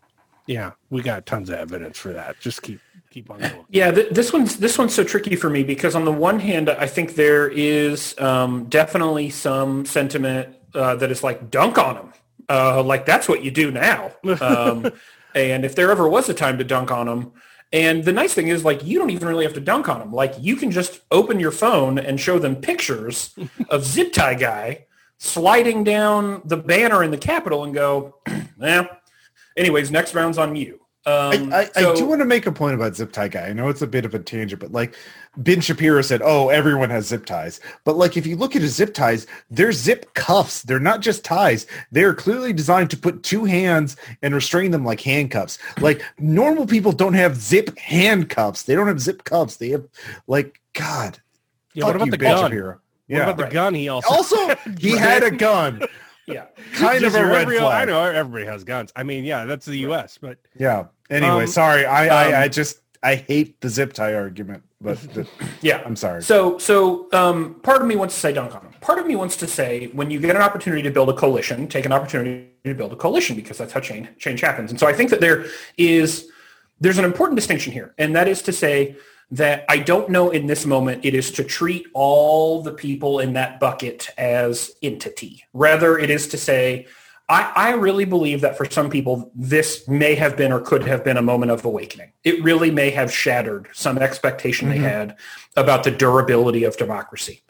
Yeah, we got tons of evidence for that. Just keep keep on going. Yeah, th- this one's this one's so tricky for me because on the one hand, I think there is um, definitely some sentiment uh, that is like dunk on them, uh, like that's what you do now, um, and if there ever was a time to dunk on them. And the nice thing is, like, you don't even really have to dunk on them. Like, you can just open your phone and show them pictures of Zip Tie Guy sliding down the banner in the Capitol and go, well, anyways, next round's on you. Um, I, I, so, I do want to make a point about Zip Tie Guy. I know it's a bit of a tangent, but, like, Ben Shapiro said, oh, everyone has zip ties. But, like, if you look at his zip ties, they're zip cuffs. They're not just ties. They're clearly designed to put two hands and restrain them like handcuffs. Like, normal people don't have zip handcuffs. They don't have zip cuffs. They have, like, God. Yeah, what about you, the Ben gun? Shapiro? Yeah, what about right. the gun he also Also, he had a gun. Yeah, kind Just of a red real, flag. I know everybody has guns. I mean, yeah, that's the U S, but yeah. Anyway, um, sorry. I, um, I I just I hate the zip tie argument, but the, yeah, I'm sorry. So so um, part of me wants to say dunk on them. Part of me wants to say when you get an opportunity to build a coalition, take an opportunity to build a coalition because that's how change change happens. And so I think that there is there's an important distinction here, and that is to say that I don't know in this moment it is to treat all the people in that bucket as entity. Rather, it is to say, I, I really believe that for some people, this may have been or could have been a moment of awakening. It really may have shattered some expectation mm-hmm. they had about the durability of democracy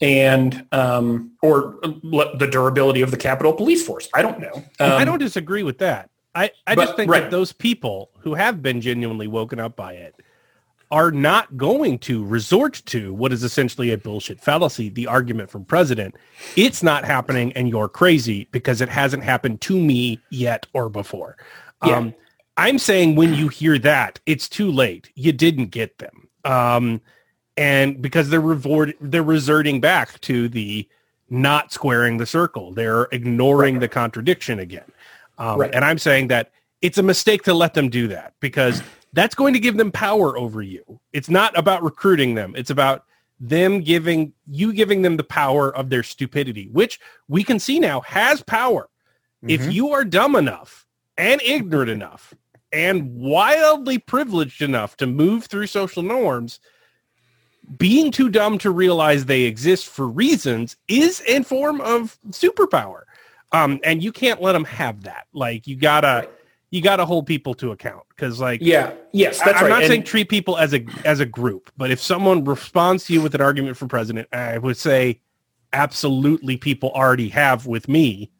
and um, or the durability of the Capitol Police Force. I don't know. Um, I don't disagree with that. I, I but, just think right. that those people who have been genuinely woken up by it are not going to resort to what is essentially a bullshit fallacy, the argument from president. It's not happening and you're crazy because it hasn't happened to me yet or before. Yeah. Um, I'm saying when you hear that, it's too late. You didn't get them. Um, and because they're revort- they're resorting back to the not squaring the circle. They're ignoring right. the contradiction again. Um, right. And I'm saying that it's a mistake to let them do that because that's going to give them power over you. It's not about recruiting them. It's about them giving you giving them the power of their stupidity, which we can see now has power. Mm-hmm. If you are dumb enough and ignorant enough and wildly privileged enough to move through social norms, being too dumb to realize they exist for reasons is a form of superpower. Um, and you can't let them have that. Like you gotta, you got to hold people to account because like, yeah, yes, that's I, I'm right. not and saying treat people as a, as a group, but if someone responds to you with an argument for president, I would say absolutely people already have with me.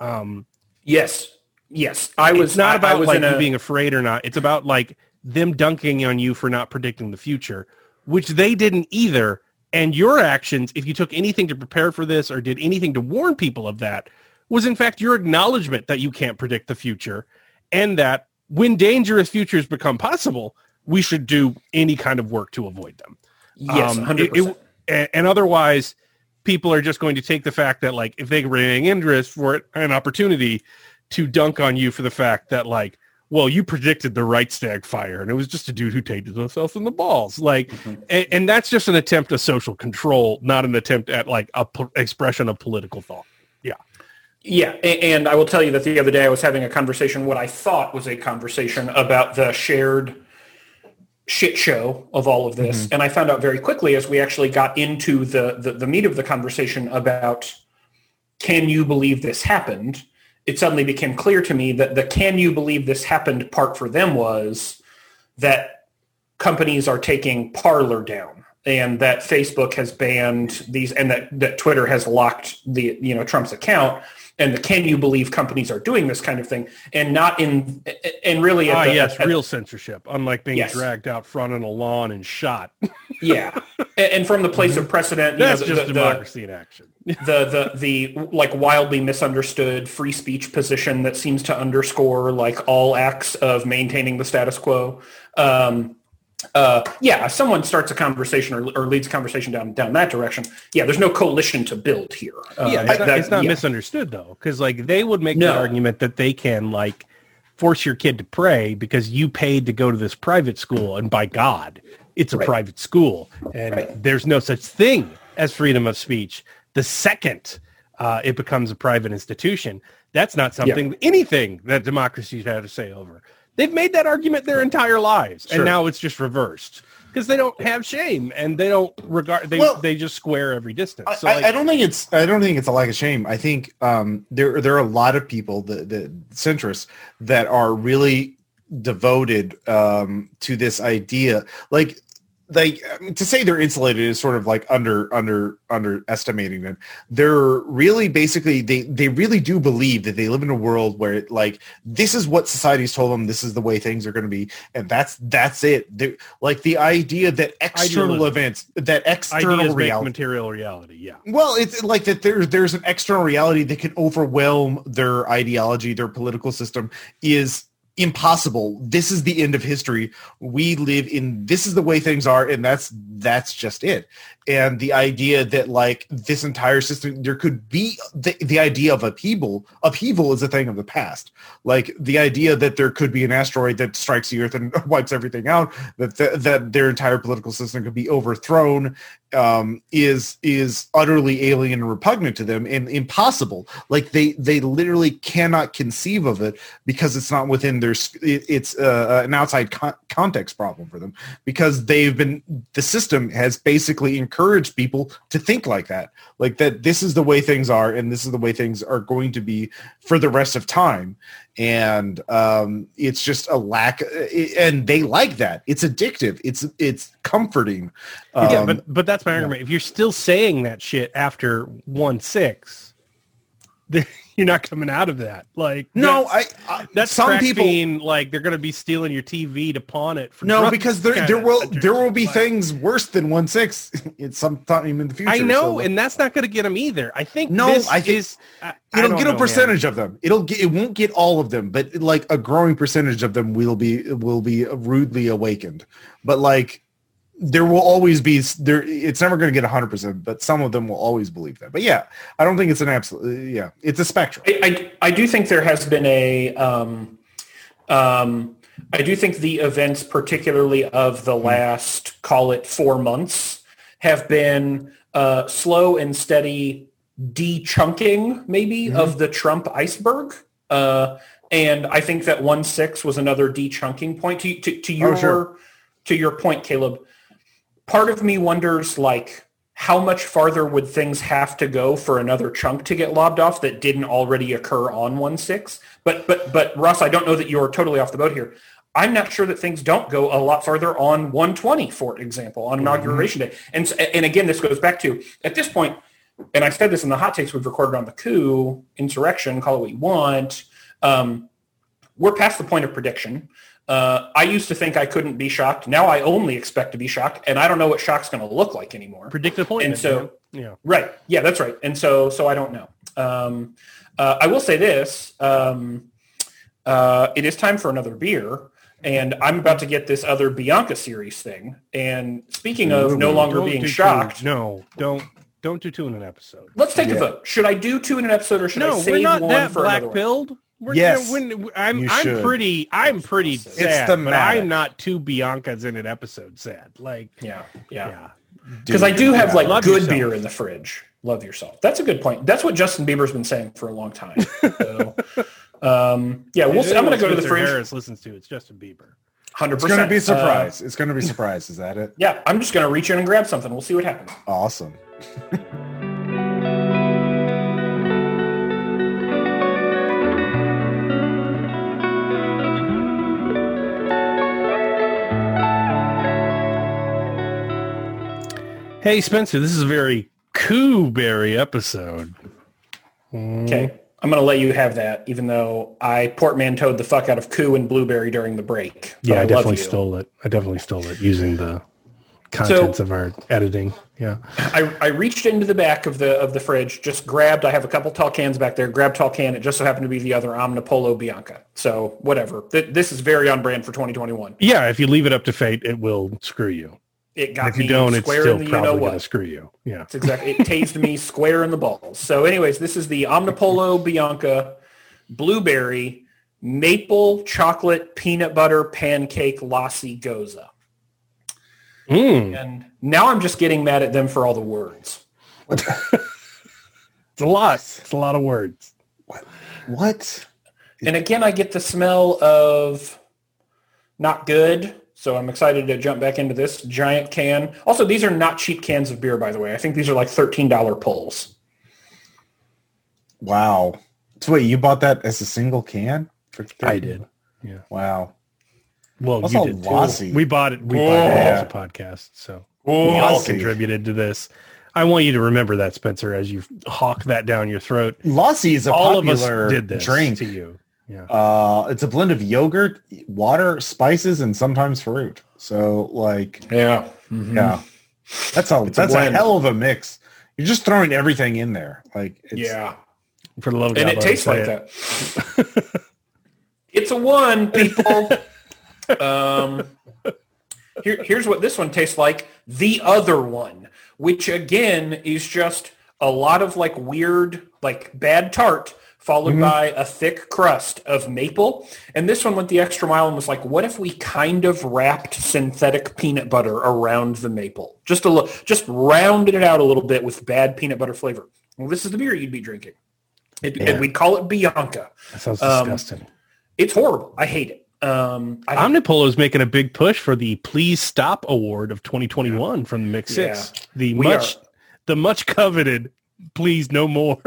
Um, yes. Yes. I was it's not I, about I was like you a... being afraid or not. It's about like them dunking on you for not predicting the future, which they didn't either. And your actions, if you took anything to prepare for this or did anything to warn people of that, was in fact your acknowledgement that you can't predict the future. And that when dangerous futures become possible, we should do any kind of work to avoid them. Yes, um, one hundred percent. It, it, and otherwise, people are just going to take the fact that, like, if they remain interest for an opportunity to dunk on you for the fact that, like, well, you predicted the Wright Stag fire, and it was just a dude who taped himself in the balls. Like, mm-hmm. and, and that's just an attempt at social control, not an attempt at, like, a po- expression of political thought. Yeah. Yeah, and I will tell you that the other day I was having a conversation, what I thought was a conversation about the shared shit show of all of this. Mm-hmm. And I found out very quickly as we actually got into the, the, the meat of the conversation about can you believe this happened, it suddenly became clear to me that the can you believe this happened part for them was that companies are taking Parler down. And that Facebook has banned these, and that, that Twitter has locked the you know Trump's account, and the can you believe companies are doing this kind of thing, and not in and really at ah the, yes at, real censorship, unlike being yes. dragged out front on a lawn and shot. Yeah, and, and from the place mm-hmm. of precedent, that's know, the, just the, democracy the, in action. the the the like wildly misunderstood free speech position that seems to underscore like all acts of maintaining the status quo. Um, Uh, yeah, if someone starts a conversation or, or leads a conversation down down that direction, yeah, there's no coalition to build here. Uh, yeah, it's not, that, it's not yeah. misunderstood, though, because, like, they would make no. the argument that they can, like, force your kid to pray because you paid to go to this private school, and by God, it's a right. private school, and right. there's no such thing as freedom of speech. The second uh, it becomes a private institution, that's not something, yeah. anything that democracies have to say over. They've made that argument their entire lives, sure. and now it's just reversed. because they don't have shame and they don't regard they well, they just square every distance. So I, like, I don't think it's I don't think it's a lack of shame. I think um, there there are a lot of people, the, the centrists, that are really devoted um, to this idea. Like like to say they're insulated is sort of like under under underestimating them. They're really basically they they really do believe that they live in a world where it, like this is what society's told them, this is the way things are going to be, and that's that's it. They're, like the idea that external Idealism. events that external Ideas reality material reality yeah well it's like that there there's an external reality that can overwhelm their ideology, their political system is impossible. This is the end of history. We live in, this is the way things are, and that's that's just it. And the idea that like this entire system, there could be the, the idea of upheaval. Upheaval is a thing of the past. Like the idea that there could be an asteroid that strikes the Earth and wipes everything out, that th- that their entire political system could be overthrown, um, is is utterly alien and repugnant to them and impossible. Like they they literally cannot conceive of it because it's not within their. It's uh, an outside con- context problem for them because they've been, the system has basically encouraged people to think like that, like that this is the way things are and this is the way things are going to be for the rest of time. And um, it's just a lack, and they like that. It's addictive. It's it's comforting. Um, yeah, but, but that's my argument. Yeah. If you're still saying that shit after one six, the- you're not coming out of that. Like no, I, I that's some people being, like they're going to be stealing your T V to pawn it. For no, because there there will there will be like, things worse than one six in some time in the future. I know, so. And that's not going to get them either. I think no, this I think is, I, it'll I don't get know, a percentage man. of them. It'll get, it won't get all of them, but like a growing percentage of them will be will be rudely awakened. But like. There will always be there. It's never going to get one hundred percent, but some of them will always believe that. But yeah, I don't think it's an absolute. Yeah, it's a spectrum. I, I, I do think there has been a. Um, um, I do think the events, particularly of the last, call it four months, have been uh, slow and steady de-chunking, maybe mm-hmm. of the Trump iceberg. Uh, and I think that one six was another de-chunking point to to, to your oh, sure. to your point, Caleb. Part of me wonders, like, how much farther would things have to go for another chunk to get lobbed off that didn't already occur on one six? But, but, but Russ, I don't know that you're totally off the boat here. I'm not sure that things don't go a lot farther on one twenty, for example, on Inauguration mm-hmm. Day. And, and again, this goes back to, at this point, and I said this in the hot takes we've recorded on the coup, insurrection, call it what you want, um, we're past the point of prediction. Uh, I used to think I couldn't be shocked. Now I only expect to be shocked, and I don't know what shock's going to look like anymore. Predict appointment. And so, yeah. yeah, right, yeah, that's right. And so, so I don't know. Um, uh, I will say this: um, uh, it is time for another beer, and I'm about to get this other Bianca series thing. And speaking of no, no longer being do shocked, tune. no, don't don't do two in an episode. Let's take yeah. a vote. Should I do two in an episode, or should no, I save we're not one that for black another? Pilled? We're, yes, you know, when, I'm. I'm pretty. I'm pretty sad, but I'm not two Biancas in an episode sad. Like, yeah, yeah. Because yeah. I do have yeah. like Love good yourself. beer in the fridge. Love yourself. That's a good point. That's what Justin Bieber's been saying for a long time. So, um, yeah, we'll. See. I'm going to go to the fridge. Harris listens to it's Justin Bieber. Hundred percent. It's going to be a surprise. Uh, it's going to be a surprise. Is that it? Yeah, I'm just going to reach in and grab something. We'll see what happens. Awesome. Hey, Spencer, this is a very Cooberry episode. Okay. I'm going to let you have that, even though I portmanteaued the fuck out of coup and blueberry during the break. Yeah, I, I definitely stole it. I definitely stole it using the contents so, of our editing. Yeah. I, I reached into the back of the of the fridge, just grabbed, I have a couple tall cans back there, grabbed tall can. It just so happened to be the other Omnipollo Bianca. So whatever. Th- this is very on brand for twenty twenty-one. Yeah, if you leave it up to fate, it will screw you. It got if me you don't, square it's still in the probably you know what. Gonna screw you. Yeah, it's exactly. It tased me square in the balls. So, anyways, this is the Omnipollo Bianca Blueberry Maple Chocolate Peanut Butter Pancake Lassi Goza. Mm. And now I'm just getting mad at them for all the words. It's a lot. It's a lot of words. What? What? And again, I get the smell of not good. So I'm excited to jump back into this giant can. Also, these are not cheap cans of beer, by the way. I think these are like thirteen dollars pulls. Wow. So wait, you bought that as a single can? I did. Yeah. Wow. Well, that's you did lossy. Too. We bought it. We oh. bought it as a podcast, so oh. we all contributed to this. I want you to remember that, Spencer, as you hawk that down your throat. Lassi is a all popular of us did this drink to you. Yeah. Uh, it's a blend of yogurt, water, spices, and sometimes fruit. So, like, yeah, mm-hmm. yeah, that's a it's that's a, a hell of a mix. You're just throwing everything in there, like, it's, yeah. For the love of God, and it tastes like it. That. It's a one, people. um, here, here's what this one tastes like. The other one, which again is just a lot of like weird, like bad tart followed mm-hmm. by a thick crust of maple. And this one went the extra mile and was like, what if we kind of wrapped synthetic peanut butter around the maple? Just a little, just rounded it out a little bit with bad peanut butter flavor. Well, this is the beer you'd be drinking. It, yeah. And we'd call it Bianca. That sounds um, disgusting. It's horrible. I hate it. Um, Omnipollo is making a big push for the Please Stop Award of twenty twenty-one yeah. from the Mix yeah. Six. The we much, are. the much coveted Please No More.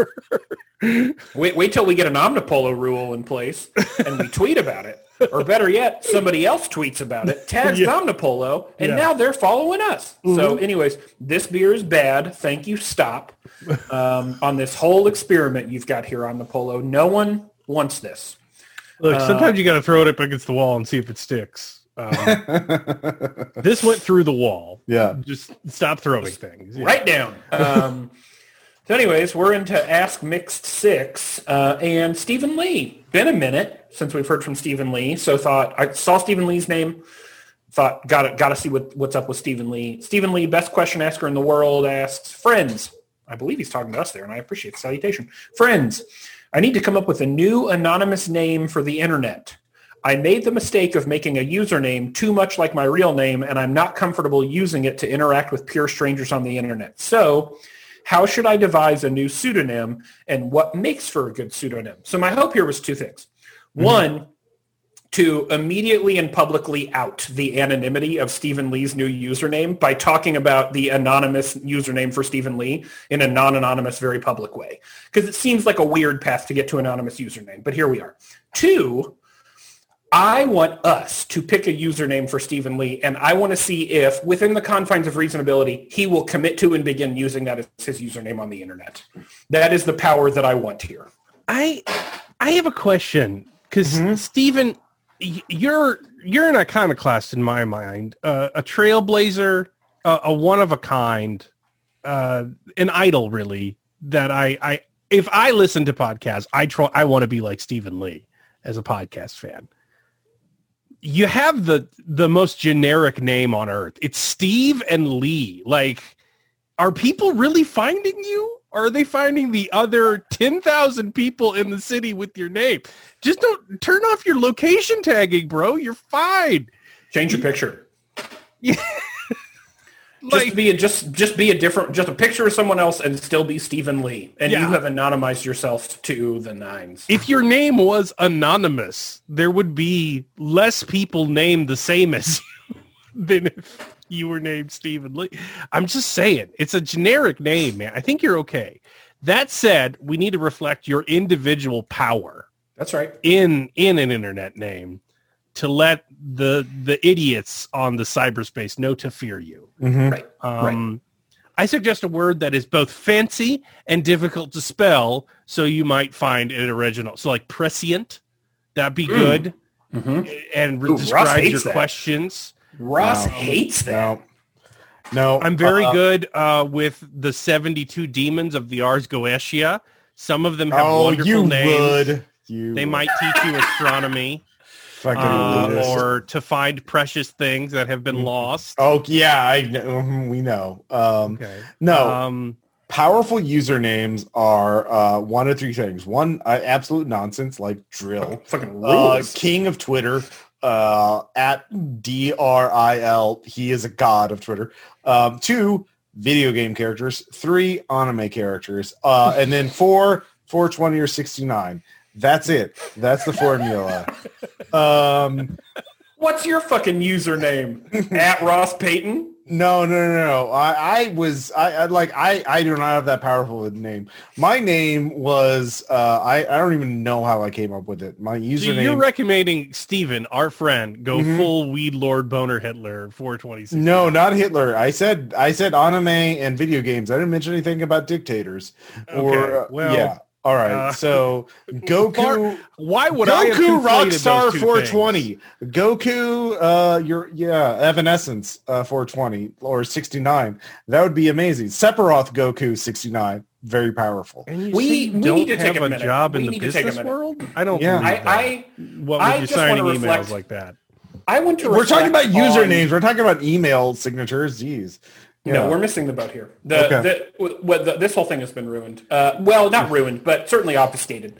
wait, wait till we get an Omnipollo rule in place and we tweet about it, or better yet, somebody else tweets about it, tags yeah. Omnipollo, and yeah. now they're following us. Mm-hmm. So, anyways, this beer is bad. Thank you. Stop um, on this whole experiment you've got here, Omnipollo. No one wants this. Look, sometimes uh, you got to throw it up against the wall and see if it sticks. Um, this went through the wall. Yeah. Just stop throwing just things. Yeah. Right down. Um, so anyways, we're into Ask Mixed Six uh, and Stephen Lee. Been a minute since we've heard from Stephen Lee. So thought I saw Stephen Lee's name. Thought got to got to see what, what's up with Stephen Lee. Stephen Lee, best question asker in the world, asks, friends. I believe he's talking to us there, and I appreciate the salutation. Friends. I need to come up with a new anonymous name for the internet. I made the mistake of making a username too much like my real name, and I'm not comfortable using it to interact with pure strangers on the internet. So how should I devise a new pseudonym, and what makes for a good pseudonym? So my hope here was two things. Mm-hmm. One, to immediately and publicly out the anonymity of Stephen Lee's new username by talking about the anonymous username for Stephen Lee in a non-anonymous, very public way. Because it seems like a weird path to get to an anonymous username, but here we are. Two, I want us to pick a username for Stephen Lee, and I want to see if, within the confines of reasonability, he will commit to and begin using that as his username on the internet. That is the power that I want here. I I have a question, because mm-hmm. Stephen... You're you're an iconoclast in my mind, uh, a trailblazer, uh, a one of a kind, uh, an idol, really. That I, I if I listen to podcasts, I try I want to be like Stephen Lee as a podcast fan. You have the the most generic name on earth. It's Steve and Lee. Like, are people really finding you? Or are they finding the other ten thousand people in the city with your name? Just don't turn off your location tagging, bro. You're fine. Change your picture. Yeah. like, just be a, just just be a different, just a picture of someone else and still be Stephen Lee. And yeah. you have anonymized yourself to the nines. If your name was anonymous, there would be less people named the same as you than if you were named Stephen Lee. I'm just saying, it's a generic name, man. I think you're okay. That said, we need to reflect your individual power. That's right. In in an internet name, to let the the idiots on the cyberspace know to fear you. Mm-hmm. Right. Um, right. I suggest a word that is both fancy and difficult to spell, so you might find it original. So, like prescient, that'd be mm. good, mm-hmm. and Ooh, describe your that. questions. Ross no, hates that. No, no I'm very uh, good uh, with the seventy-two demons of the Ars Goetia. Some of them have oh, wonderful you names. Would. You they would. might teach you astronomy uh, or to find precious things that have been lost. Oh, yeah, I know. We know. Um, okay. No, um, powerful usernames are uh, one of three things. One, uh, absolute nonsense like drill. Fucking uh, king of Twitter. Uh, at D R I L, he is a god of Twitter. Um, two, video game characters. Three, anime characters. Uh, and then four, four twenty or sixty-nine. That's it. That's the formula. Um, What's your fucking username? At Ross Payton? No, no, no, no. I, I was, I, I like, I, I do not have that powerful a name. My name was, uh, I, I don't even know how I came up with it. My username. So you're recommending Steven, our friend, go mm-hmm. full Weed Lord Boner Hitler four twenty-six. No, not Hitler. I said, I said anime and video games. I didn't mention anything about dictators. Okay, or, uh, well, yeah. All right, uh, so Goku. Far, why would Goku I have Rockstar four twenty? Things? Goku, uh, your yeah, Evanescence uh, four twenty or sixty-nine. That would be amazing. Sephiroth Goku sixty-nine, very powerful. We we don't need to have take a, a job we in the business world. I don't. Yeah, I, I. What I would you signing emails reflect, like that? I want to. We're talking about usernames. On... We're talking about email signatures. Jeez. Yeah. No, we're missing the boat here. The, okay. the, w- w- the, this whole thing has been ruined. Uh, well, not ruined, but certainly obfuscated.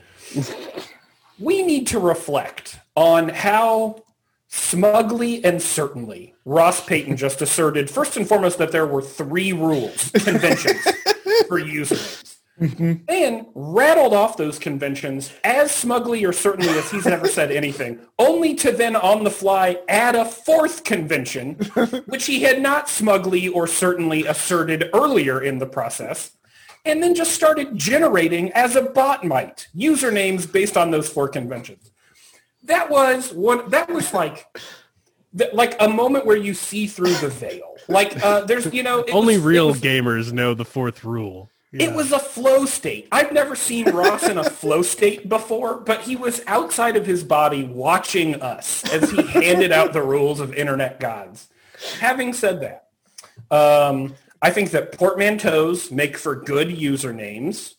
We need to reflect on how smugly and certainly Ross Payton just asserted, first and foremost, that there were three rules, conventions for usernames. Mm-hmm. Then rattled off those conventions as smugly or certainly as he's never said anything, only to then on the fly add a fourth convention, which he had not smugly or certainly asserted earlier in the process, and then just started generating, as a bot might, usernames based on those four conventions. That was one. That was like... like a moment where you see through the veil. Like uh, there's, you know... It only was, real was, gamers know the fourth rule. Yeah. It was a flow state. I've never seen Ross in a flow state before, but he was outside of his body watching us as he handed out the rules of internet gods. Having said that, um, I think that portmanteaus make for good usernames.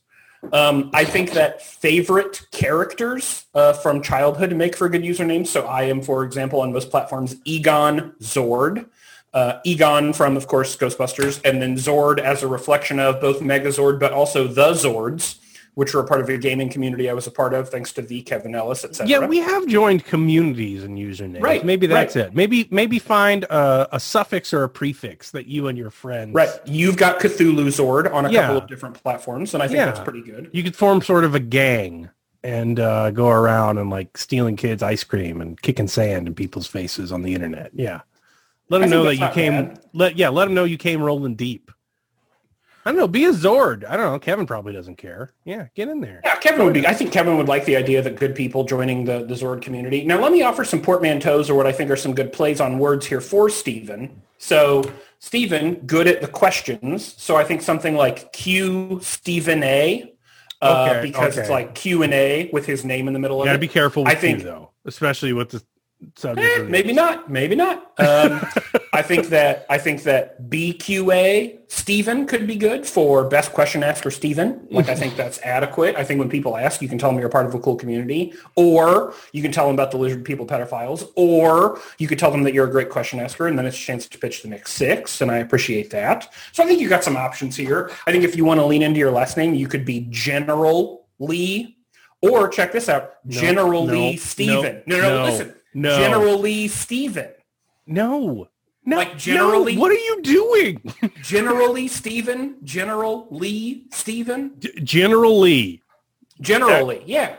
Um, I think that favorite characters uh, from childhood make for good usernames. So I am, for example, on most platforms, Egon Zord. Uh, Egon from, of course, Ghostbusters, and then Zord as a reflection of both Megazord, but also the Zords, which were a part of a gaming community I was a part of, thanks to the Kevin Ellis, et cetera. Yeah, we have joined communities and usernames. Right, maybe that's right. it. Maybe maybe find a, a suffix or a prefix that you and your friends... Right, you've got Cthulhu Zord on a yeah. couple of different platforms, and I think yeah. that's pretty good. You could form sort of a gang and uh, go around and, like, stealing kids' ice cream and kicking sand in people's faces on the internet, yeah. Let them know that you came. Bad. Let yeah. Let them know you came rolling deep. I don't know. Be a Zord. I don't know. Kevin probably doesn't care. Yeah, get in there. Yeah, Kevin would be. I think Kevin would like the idea that good people joining the, the Zord community. Now, let me offer some portmanteaus or what I think are some good plays on words here for Steven. So Steven, good at the questions. So I think something like Q Steven A, uh, okay, because okay. it's like Q and A with his name in the middle of it. You gotta be careful with I Q think, though, especially with the. Eh, maybe not. Maybe not. Um, I think that I think that B Q A Steven could be good for best question asker Steven. Like I think that's adequate. I think when people ask, you can tell them you're part of a cool community, or you can tell them about the lizard people pedophiles, or you could tell them that you're a great question asker, and then it's a chance to pitch the next six. And I appreciate that. So I think you got some options here. I think if you want to lean into your last name, you could be General Lee, or check this out, no, General no, Lee Steven. No, no, no, no. listen. No. Generally Steven. No. No. Like generally. No. What are you doing? Generally Steven. General Lee Steven. D- General Lee. Generally. That, yeah.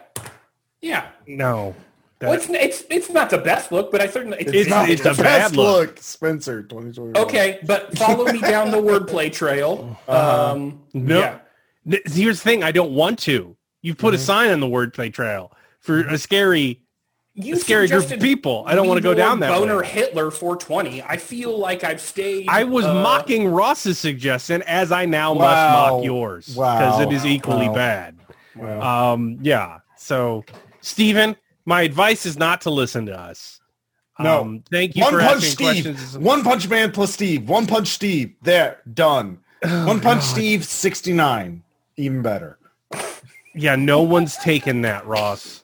Yeah. No. That, well, it's, it's it's not the best look, but I certainly it's, it's, not it's the a bad look. look. Spencer twenty twenty-one. Okay, but follow me down the wordplay trail. Uh-huh. Um, no. Yeah. Here's the thing. I don't want to. You've put mm-hmm. a sign on the wordplay trail for a scary. You scary group of people. I don't want to go down that Boner way. Hitler four twenty. I feel like I've stayed. I was uh, mocking Ross's suggestion, as I now wow. must mock yours, because wow. it is equally wow. bad. Wow. Um, yeah. So, Steven, my advice is not to listen to us. No. Um, thank you One for punch asking Steve. Questions. One Punch Man plus Steve. One Punch Steve. There. Done. Oh, One Punch God. Steve sixty-nine. Even better. Yeah, no one's taken that, Ross.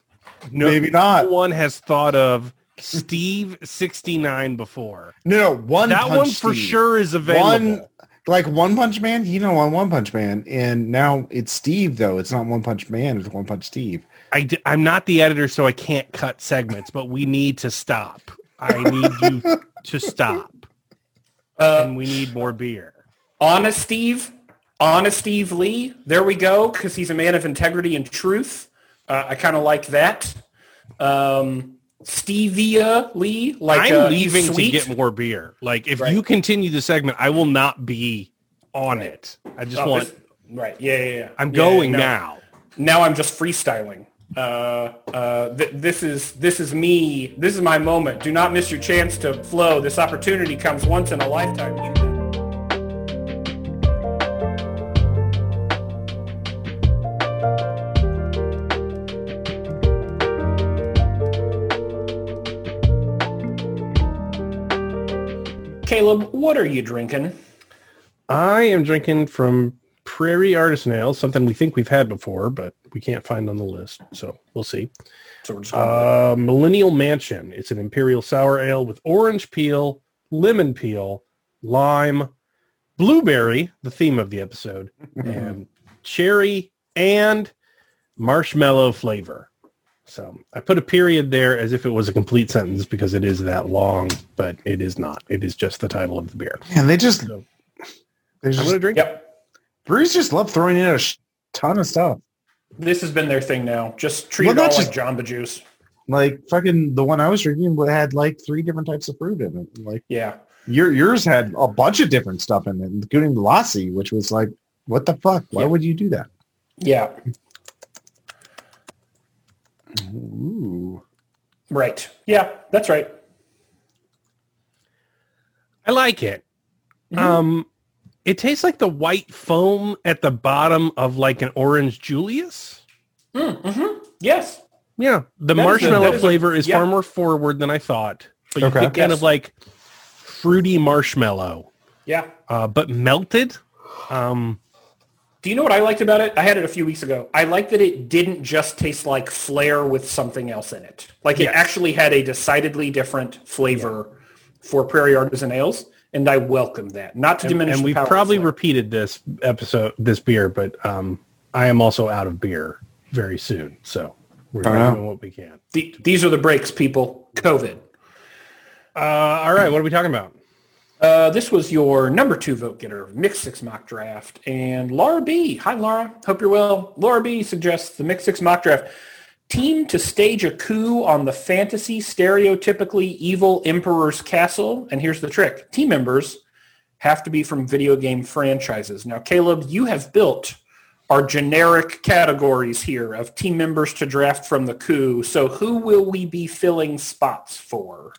No, maybe not. No one has thought of Steve sixty-nine before. No, one that punch one for Steve. Sure is available. One, like One Punch Man, you know, on One Punch Man, and now it's Steve though. It's not One Punch Man. It's One Punch Steve. I d- I'm not the editor, so I can't cut segments. But we need to stop. I need you to stop. Uh, and we need more beer. Honest Steve, honest Steve Lee. There we go. Because he's a man of integrity and truth. Uh, I kind of like that. Um, Stevia Lee. Like, I'm uh, leaving to get more beer. Like, if right. you continue the segment, I will not be on right. it. I just oh, want. Right. Yeah, yeah, yeah. I'm yeah, going no. now. Now I'm just freestyling. Uh, uh, th- this is this is me. This is my moment. Do not miss your chance to flow. This opportunity comes once in a lifetime. Caleb, what are you drinking? I am drinking from Prairie Artisan Ale, something we think we've had before, but we can't find on the list, so we'll see. So we're just uh, Millennial Mansion. It's an Imperial Sour Ale with orange peel, lemon peel, lime, blueberry, the theme of the episode, and cherry and marshmallow flavor. So I put a period there as if it was a complete sentence because it is that long, but it is not. It is just the title of the beer. And they just, so, they just, I'm gonna drink. Yep. Breweries just love throwing in a ton of stuff. This has been their thing now. Just treat well, it all just, like Jamba Juice. Like fucking the one I was drinking had like three different types of fruit in it. Like yeah, your yours had a bunch of different stuff in it, including the lassi, which was like, what the fuck? Why yeah. would you do that? Yeah. Ooh. Right. Yeah, that's right. I like it. Mm-hmm. Um, it tastes like the white foam at the bottom of like an orange Julius. Mm-hmm. Yes. Yeah. The that marshmallow is a, flavor is, a, yeah. is far more forward than I thought. But okay. you get kind yes. of like fruity marshmallow. Yeah. Uh, but melted. Um Do you know what I liked about it? I had it a few weeks ago. I liked that it didn't just taste like flair with something else in it. Like yes. it actually had a decidedly different flavor yeah. for Prairie Artisan Ales, and I welcome that. Not to and, diminish. And the we've probably repeated this episode, this beer, but um, I am also out of beer very soon, so we're uh-huh. doing what we can. The, these are the breaks, people. COVID. Uh, all right, what are we talking about? Uh, this was your number two vote getter, Mix Six Mock Draft, and Laura B. Hi, Laura. Hope you're well. Laura B. suggests the Mix Six Mock Draft. Team to stage a coup on the fantasy stereotypically evil Emperor's Castle. And here's the trick. Team members have to be from video game franchises. Now, Caleb, you have built our generic categories here of team members to draft from the coup. So who will we be filling spots for?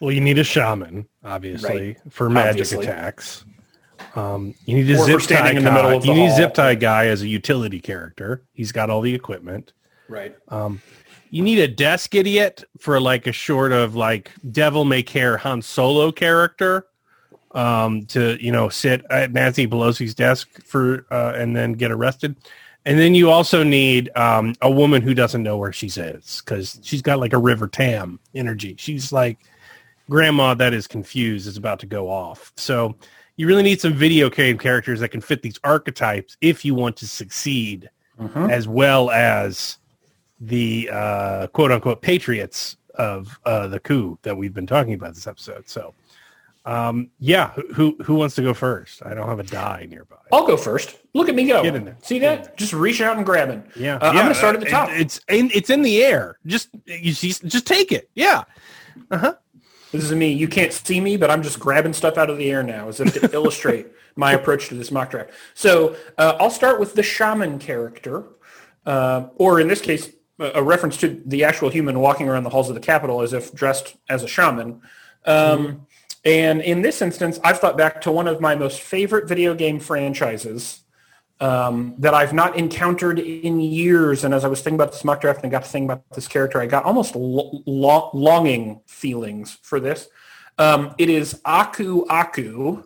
Well, you need a shaman, obviously, right. for magic obviously. attacks. Um, you need a or zip tie in the middle of the You hall. need a zip tie guy as a utility character. He's got all the equipment. Right. Um, you need a desk idiot for like a short of like devil may care Han Solo character um, to, you know, sit at Nancy Pelosi's desk for uh, and then get arrested. And then you also need um, a woman who doesn't know where she is because she's got like a River Tam energy. She's like, Grandma that is confused is about to go off. So you really need some video game characters that can fit these archetypes if you want to succeed, mm-hmm. as well as the uh, quote-unquote patriots of uh, the coup that we've been talking about this episode. So, um, yeah, who who wants to go first? I don't have a die nearby. I'll go first. Look at me go. Get in there. See that? Just reach out and grab it. Yeah, uh, yeah. I'm going to start at the top. It, it's in, it's in the air. Just you see, just take it. Yeah. Uh huh. This is me. You can't see me, but I'm just grabbing stuff out of the air now as if to illustrate my approach to this mock draft. So uh, I'll start with the shaman character, uh, or in this case, a reference to the actual human walking around the halls of the Capitol as if dressed as a shaman. Um, mm-hmm. And in this instance, I've thought back to one of my most favorite video game franchises um, that I've not encountered in years. And as I was thinking about this mock draft and I got to think about this character, I got almost lo- lo- longing feelings for this. Um, it is Aku Aku.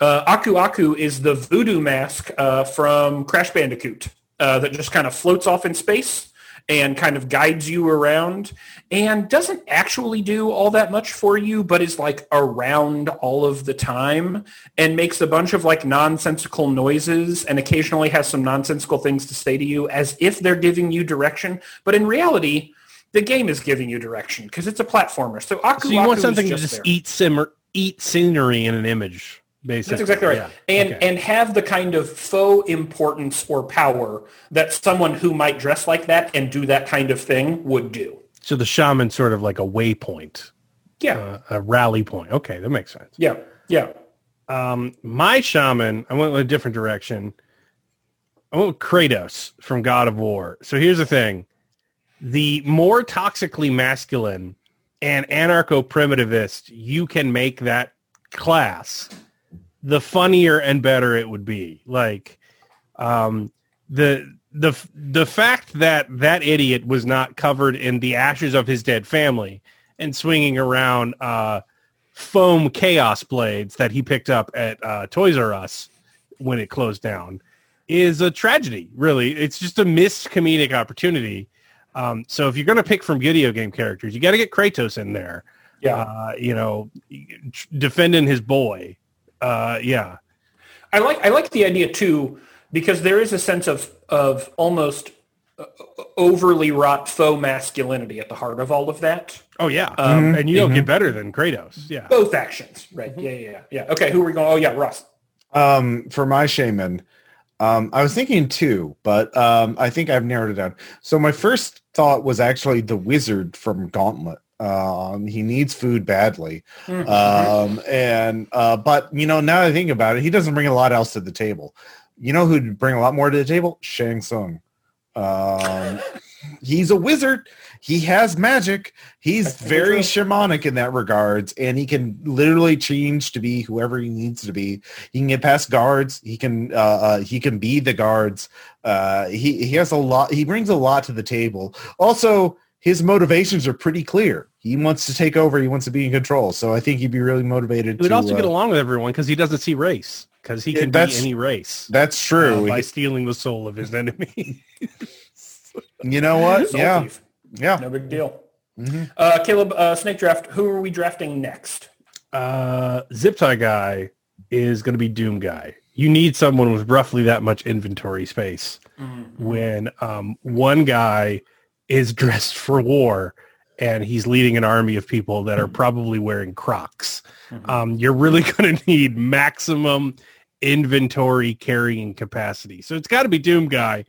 Uh, Aku Aku is the voodoo mask uh, from Crash Bandicoot uh, that just kind of floats off in space and kind of guides you around and doesn't actually do all that much for you, but is like around all of the time and makes a bunch of like nonsensical noises and occasionally has some nonsensical things to say to you as if they're giving you direction. But in reality, the game is giving you direction because it's a platformer. So, Aku, so you Aku want something just to just eat, simmer, eat scenery in an image. Basically. That's exactly right. Yeah. And okay. and have the kind of faux importance or power that someone who might dress like that and do that kind of thing would do. So the shaman's sort of like a waypoint. Yeah. Uh, a rally point. Okay, that makes sense. Yeah, yeah. Um, my shaman, I went in a different direction. I went with Kratos from God of War. So here's the thing. The more toxically masculine and anarcho-primitivist you can make that class, the funnier and better it would be. Like, um, the the the fact that that idiot was not covered in the ashes of his dead family and swinging around uh, foam chaos blades that he picked up at uh, Toys R Us when it closed down is a tragedy, really. It's just a missed comedic opportunity. Um, so if you're going to pick from video game characters, you got to get Kratos in there. Yeah. Uh, you know, defending his boy. Uh, yeah. I like, I like the idea too, because there is a sense of, of almost overly wrought faux masculinity at the heart of all of that. Oh yeah. Um, mm-hmm. And you don't mm-hmm. get better than Kratos. Yeah. Both actions. Right. Mm-hmm. Yeah, yeah. Yeah. Yeah. Okay. Who are we going? Oh yeah. Russ. Um, for my shaman, Um, I was thinking two, but um, I think I've narrowed it down. So my first thought was actually the wizard from Gauntlet. Um, he needs food badly. Um, and uh, but, you know, now that I think about it, he doesn't bring a lot else to the table. You know who'd bring a lot more to the table? Shang Tsung. Um, he's a wizard. He has magic. He's very shamanic in that regards, and he can literally change to be whoever he needs to be. He can get past guards. He can uh, uh, he can be the guards. Uh, he he has a lot. He brings a lot to the table. Also, his motivations are pretty clear. He wants to take over. He wants to be in control. So I think he'd be really motivated. He would to, also uh, get along with everyone because he doesn't see race. Because he can be any race. That's true. Uh, by stealing the soul of his enemy. You know what? Soul yeah. Thief. Yeah. No big deal. Mm-hmm. Uh, Caleb, uh, snake draft. Who are we drafting next? Uh, zip tie guy is going to be Doom Guy. You need someone with roughly that much inventory space mm-hmm. when um, one guy is dressed for war and he's leading an army of people that are probably wearing Crocs. Mm-hmm. Um, you're really going to need maximum inventory carrying capacity. So it's got to be Doom Guy.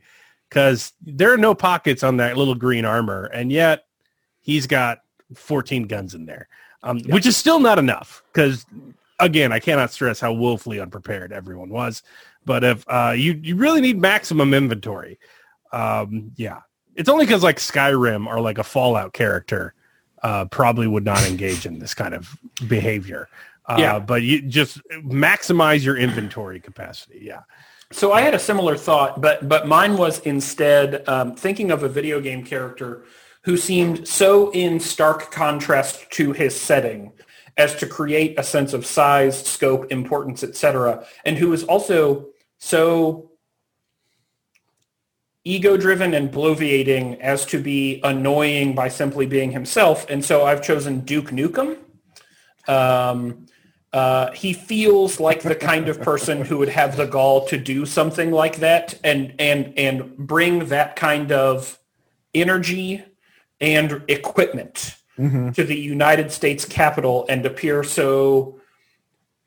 Because there are no pockets on that little green armor, and yet he's got fourteen guns in there, um, yeah. which is still not enough. Because, again, I cannot stress how woefully unprepared everyone was. But if uh, you you really need maximum inventory, um, yeah, it's only because like Skyrim or like a Fallout character uh, probably would not engage in this kind of behavior. Uh, yeah, but you just maximize your inventory capacity. Yeah. So I had a similar thought, but but mine was instead um, thinking of a video game character who seemed so in stark contrast to his setting as to create a sense of size, scope, importance, et cetera, and who was also so ego-driven and bloviating as to be annoying by simply being himself. And so I've chosen Duke Nukem. Um, Uh, he feels like the kind of person who would have the gall to do something like that and and and bring that kind of energy and equipment mm-hmm. to the United States Capitol and appear so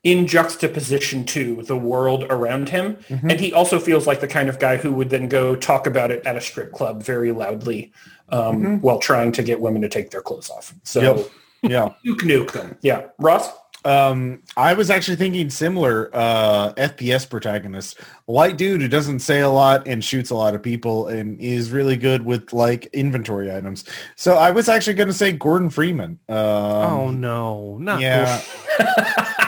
in juxtaposition to the world around him. Mm-hmm. And he also feels like the kind of guy who would then go talk about it at a strip club very loudly um, mm-hmm. while trying to get women to take their clothes off. So yep. Yeah, Duke Nukem. Yeah. Ross? Um, I was actually thinking similar uh, F P S protagonist, a white dude who doesn't say a lot and shoots a lot of people and is really good with like inventory items. So I was actually going to say Gordon Freeman. Um, oh no, not yeah.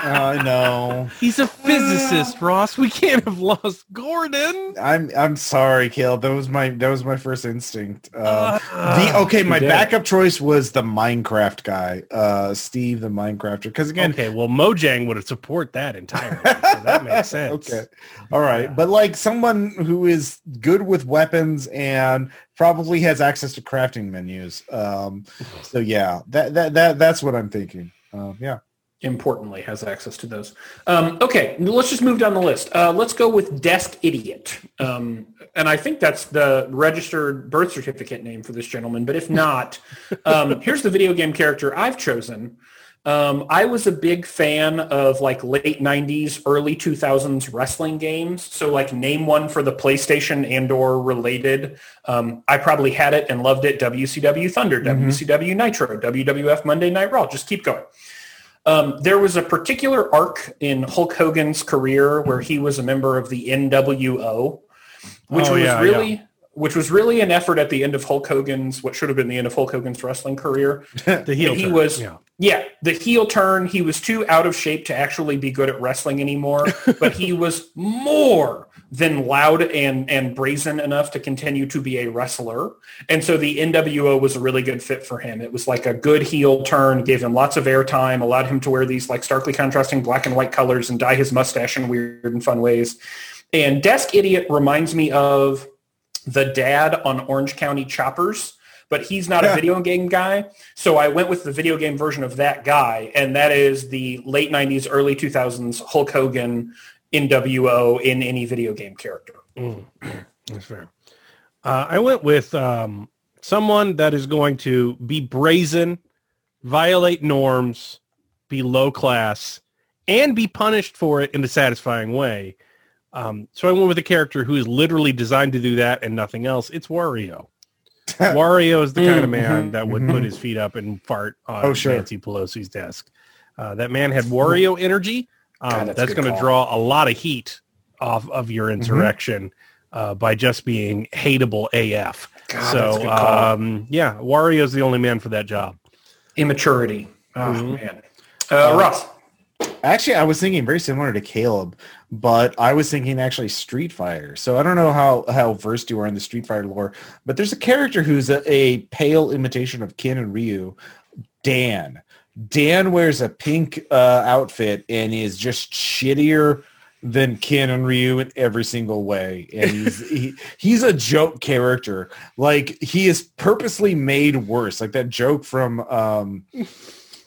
I know uh, he's a physicist, Ross. We can't have lost Gordon. I'm I'm sorry, Caleb. That was my that was my first instinct. Uh, uh, the okay, my backup choice was the Minecraft guy, uh, Steve, the Minecrafter, because again. Okay. Well, Mojang would support that entirely, so that makes sense. Okay. All right. Yeah. But like someone who is good with weapons and probably has access to crafting menus. Um, so yeah, that, that, that, that's what I'm thinking. Um, yeah. Importantly has access to those. Um, okay. Let's just move down the list. Uh, let's go with Desk Idiot. Um, and I think that's the registered birth certificate name for this gentleman, but if not, um, here's the video game character I've chosen. Um, I was a big fan of like late nineties, early two thousands wrestling games. So like name one for the PlayStation and or related. Um, I probably had it and loved it. W C W Thunder, mm-hmm. W C W Nitro, W W F Monday Night Raw. Just keep going. Um, there was a particular arc in Hulk Hogan's career where he was a member of the N W O, which oh, was yeah, really... Yeah. Which was really an effort at the end of Hulk Hogan's, what should have been the end of Hulk Hogan's wrestling career. the heel he turn. Was, yeah. yeah, the heel turn. He was too out of shape to actually be good at wrestling anymore, but he was more than loud and, and brazen enough to continue to be a wrestler. And so the N W O was a really good fit for him. It was like a good heel turn, gave him lots of airtime, allowed him to wear these like starkly contrasting black and white colors and dye his mustache in weird and fun ways. And Desk Idiot reminds me of the dad on Orange County Choppers, but he's not yeah. a video game guy. So I went with the video game version of that guy, and that is the late nineties, early two thousands Hulk Hogan N W O in any video game character. Mm. That's fair. Uh, I went with um, someone that is going to be brazen, violate norms, be low class, and be punished for it in a satisfying way. Um, so I went with a character who is literally designed to do that and nothing else. It's Wario. Wario is the kind of man that would put his feet up and fart on oh, sure. Nancy Pelosi's desk. Uh, that man had Wario energy. Um, God, that's that's going to draw a lot of heat off of your insurrection mm-hmm. uh, by just being hateable A F. God, so, um, yeah, Wario's the only man for that job. Immaturity. Oh, mm-hmm. man. Uh, uh, Ross. Actually, I was thinking very similar to Caleb, but I was thinking actually Street Fighter. So I don't know how, how versed you are in the Street Fighter lore, but there's a character who's a, a pale imitation of Ken and Ryu, Dan. Dan wears a pink uh, outfit and is just shittier than Ken and Ryu in every single way. And he's he, he's a joke character. Like, he is purposely made worse. Like that joke from... Um,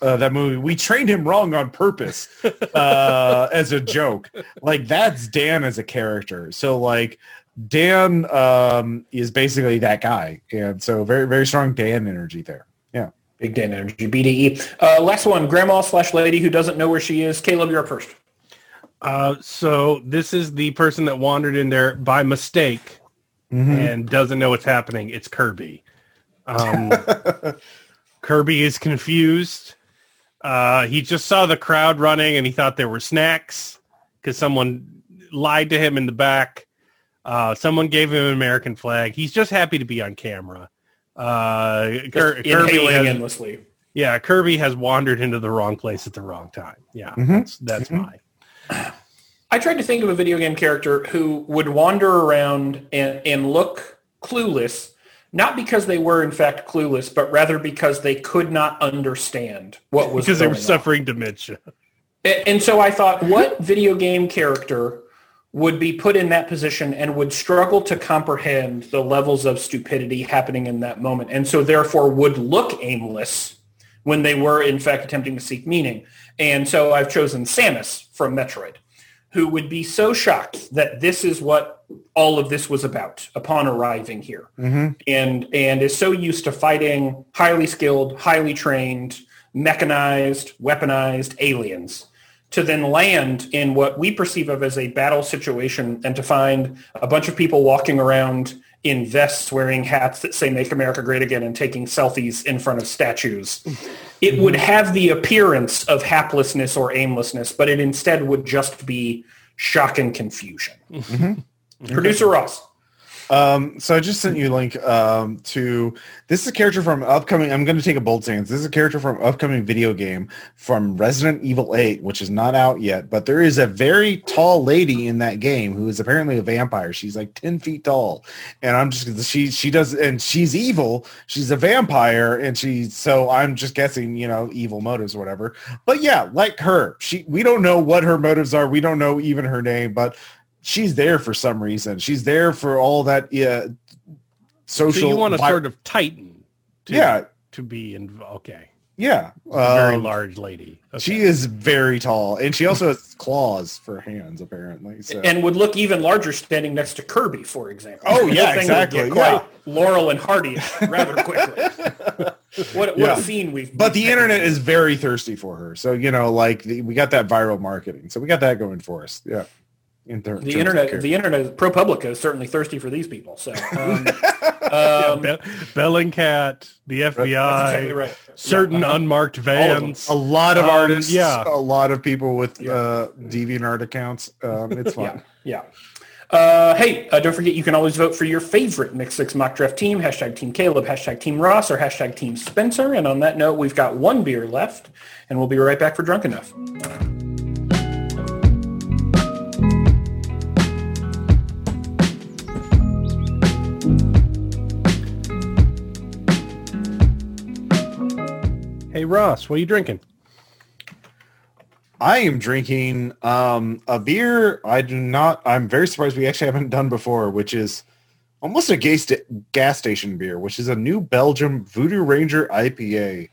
Uh, that movie, we trained him wrong on purpose uh, as a joke. Like, that's Dan as a character. So, like, Dan um, is basically that guy. And so very, very strong Dan energy there. Yeah. Big Dan energy, B D E. Uh, last one, grandma slash lady who doesn't know where she is. Caleb, you're up first. Uh, so this is the person that wandered in there by mistake mm-hmm. and doesn't know what's happening. It's Kirby. Um, Kirby is confused. Uh, he just saw the crowd running and he thought there were snacks because someone lied to him in the back. Uh, someone gave him an American flag. He's just happy to be on camera. Uh, Kirby has, endlessly. Yeah, Kirby has wandered into the wrong place at the wrong time. Yeah, mm-hmm. that's, that's mm-hmm. mine. I tried to think of a video game character who would wander around and, and look clueless. Not because they were, in fact, clueless, but rather because they could not understand what was because going on. Because they were suffering dementia. And so I thought, what video game character would be put in that position and would struggle to comprehend the levels of stupidity happening in that moment, and so therefore would look aimless when they were, in fact, attempting to seek meaning? And so I've chosen Samus from Metroid, who would be so shocked that this is what all of this was about upon arriving here, mm-hmm. and and is so used to fighting highly skilled, highly trained, mechanized, weaponized aliens to then land in what we perceive of as a battle situation and to find a bunch of people walking around in vests wearing hats that say Make America Great Again and taking selfies in front of statues. It would have the appearance of haplessness or aimlessness, but it instead would just be shock and confusion. Mm-hmm. Producer okay. Ross. Um, so I just sent you a link um, to, this is a character from upcoming, I'm going to take a bold stance. This is a character from upcoming video game from Resident Evil eight, which is not out yet, but there is a very tall lady in that game who is apparently a vampire. She's like ten feet tall and I'm just, she, she does, and she's evil. She's a vampire and she, so I'm just guessing, you know, evil motives or whatever, but yeah, like her, she, we don't know what her motives are. We don't know even her name, but she's there for some reason. She's there for all that uh, social. So you want a bi- sort of titan to, yeah. to be involved. Okay. Yeah. Um, a very large lady. Okay. She is very tall. And she also has claws for hands, apparently. So. And would look even larger standing next to Kirby, for example. Oh, yeah, exactly. Quite yeah. Laurel and Hardy rather quickly. What, what yeah. a scene we've... But the internet is very thirsty for her. So, you know, like, the, we got that viral marketing. So we got that going for us. Yeah. In ter- the internet, the internet, ProPublica is certainly thirsty for these people. So, um, um, yeah, Be- Bellingcat, the F B I, exactly right. certain yeah, unmarked vans, a lot of um, artists, yeah. a lot of people with yeah. uh, DeviantArt accounts. Um, it's fun. yeah. yeah. Uh, hey, uh, don't forget you can always vote for your favorite Mixed Six Mock Draft team, hashtag Team Caleb, hashtag Team Ross, or hashtag Team Spencer. And on that note, we've got one beer left, and we'll be right back for Drunk Enough. Hey, Ross, what are you drinking? I am drinking um, a beer I do not, I'm very surprised we actually haven't done before, which is almost a gas, st- gas station beer, which is a New Belgium Voodoo Ranger I P A.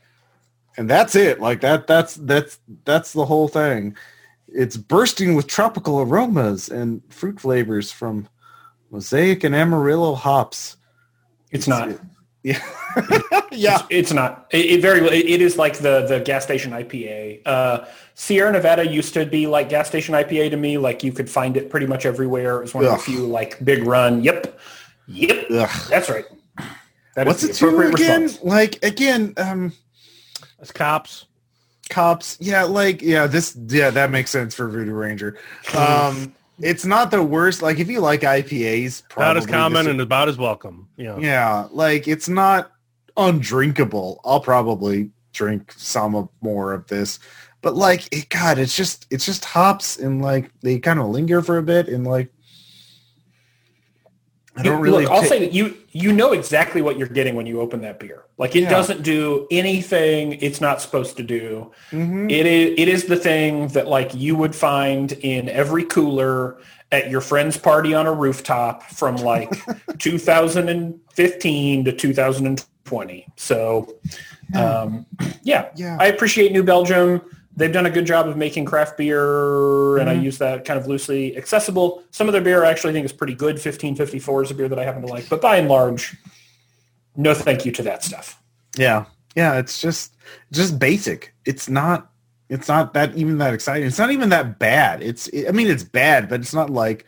And that's it. Like that, that's, that's, that's the whole thing. It's bursting with tropical aromas and fruit flavors from Mosaic and Amarillo hops. It's, it's not. It, Yeah, yeah, it's, it's not. It, it very. It, it is like the the gas station I P A. Uh, Sierra Nevada used to be like gas station I P A to me. Like you could find it pretty much everywhere. It was one Ugh. of the few like Big Run. Yep, yep. Ugh. That's right. That What's is the it appropriate again? Response. Like again, um, it's cops, cops. Yeah, like yeah. This yeah. That makes sense for Voodoo Ranger. Um, it's not the worst. Like if you like I P As, probably about as common and about as welcome. Yeah. Yeah. Like it's not undrinkable. I'll probably drink some of, more of this, but like, it, God, it's just, it's just hops and like they kind of linger for a bit and like, I don't really. Look, I'll say that you you know exactly what you're getting when you open that beer. Like it yeah. doesn't do anything it's not supposed to do. Mm-hmm. It is it is the thing that like you would find in every cooler at your friend's party on a rooftop from like two thousand fifteen to two thousand twenty. So um, yeah. yeah, I appreciate New Belgium. They've done a good job of making craft beer, and mm-hmm. I use that kind of loosely accessible. Some of their beer I actually think is pretty good. fifteen fifty-four is a beer that I happen to like. But by and large, no thank you to that stuff. Yeah. Yeah, it's just just basic. It's not it's not that even that exciting. It's not even that bad. It's it, I mean, it's bad, but it's not like